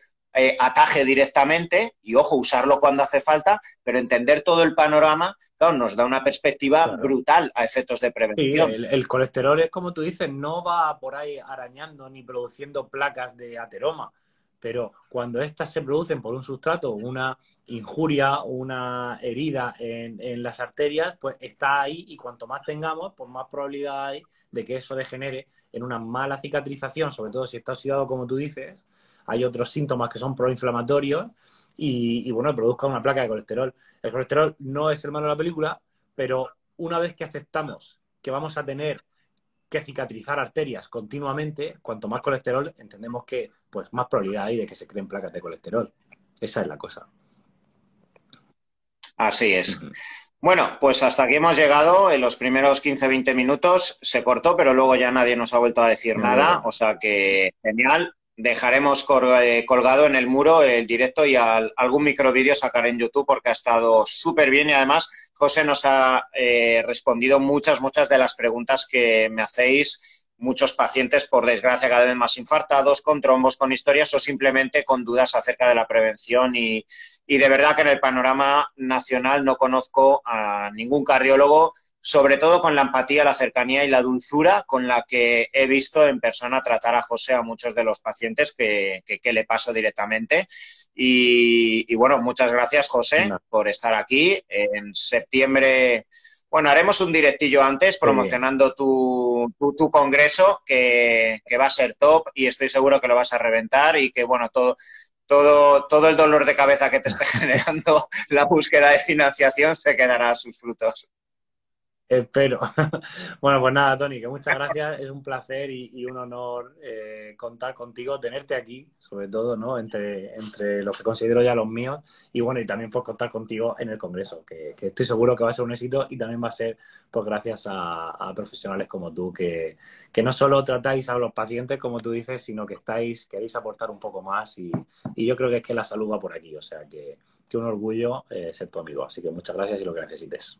ataje directamente y, ojo, usarlo cuando hace falta, pero entender todo el panorama, claro, nos da una perspectiva claro, brutal a efectos de prevención. Sí, el colesterol es, como tú dices, no va por ahí arañando ni produciendo placas de ateroma. Pero cuando estas se producen por un sustrato, una injuria, una herida en las arterias, pues está ahí y cuanto más tengamos, pues más probabilidad hay de que eso degenere en una mala cicatrización, sobre todo si está oxidado, como tú dices. Hay otros síntomas que son proinflamatorios y bueno, produzca una placa de colesterol. El colesterol no es el malo de la película, pero una vez que aceptamos que vamos a tener que cicatrizar arterias continuamente, cuanto más colesterol, entendemos que pues más probabilidad hay de que se creen placas de colesterol. Esa es la cosa. Así es. Uh-huh. Bueno, pues hasta aquí hemos llegado en los primeros 15-20 minutos. Se cortó, pero luego ya nadie nos ha vuelto a decir nada. O sea que, genial. Dejaremos colgado en el muro el directo y algún microvídeo sacaré en YouTube porque ha estado súper bien y además José nos ha respondido muchas de las preguntas que me hacéis, muchos pacientes por desgracia cada vez más infartados, con trombos, con historias o simplemente con dudas acerca de la prevención y de verdad que en el panorama nacional no conozco a ningún cardiólogo, sobre todo con la empatía, la cercanía y la dulzura con la que he visto en persona tratar a José a muchos de los pacientes que le paso directamente. Y bueno, muchas gracias, José, por estar aquí. En septiembre, bueno, haremos un directillo antes promocionando tu congreso, que va a ser top y estoy seguro que lo vas a reventar y que, bueno, todo el dolor de cabeza que te está generando la búsqueda de financiación se quedará a sus frutos. Espero. Bueno, pues nada, Tony, que muchas gracias. Es un placer y un honor contar contigo, tenerte aquí, sobre todo, ¿no? Entre los que considero ya los míos. Y bueno, y también pues contar contigo en el Congreso, que estoy seguro que va a ser un éxito y también va a ser pues gracias a profesionales como tú, que no solo tratáis a los pacientes, como tú dices, sino que queréis aportar un poco más. Y yo creo que es que la salud va por aquí. O sea, que un orgullo ser tu amigo. Así que muchas gracias y lo que necesites.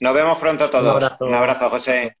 Nos vemos pronto todos. Un abrazo, José.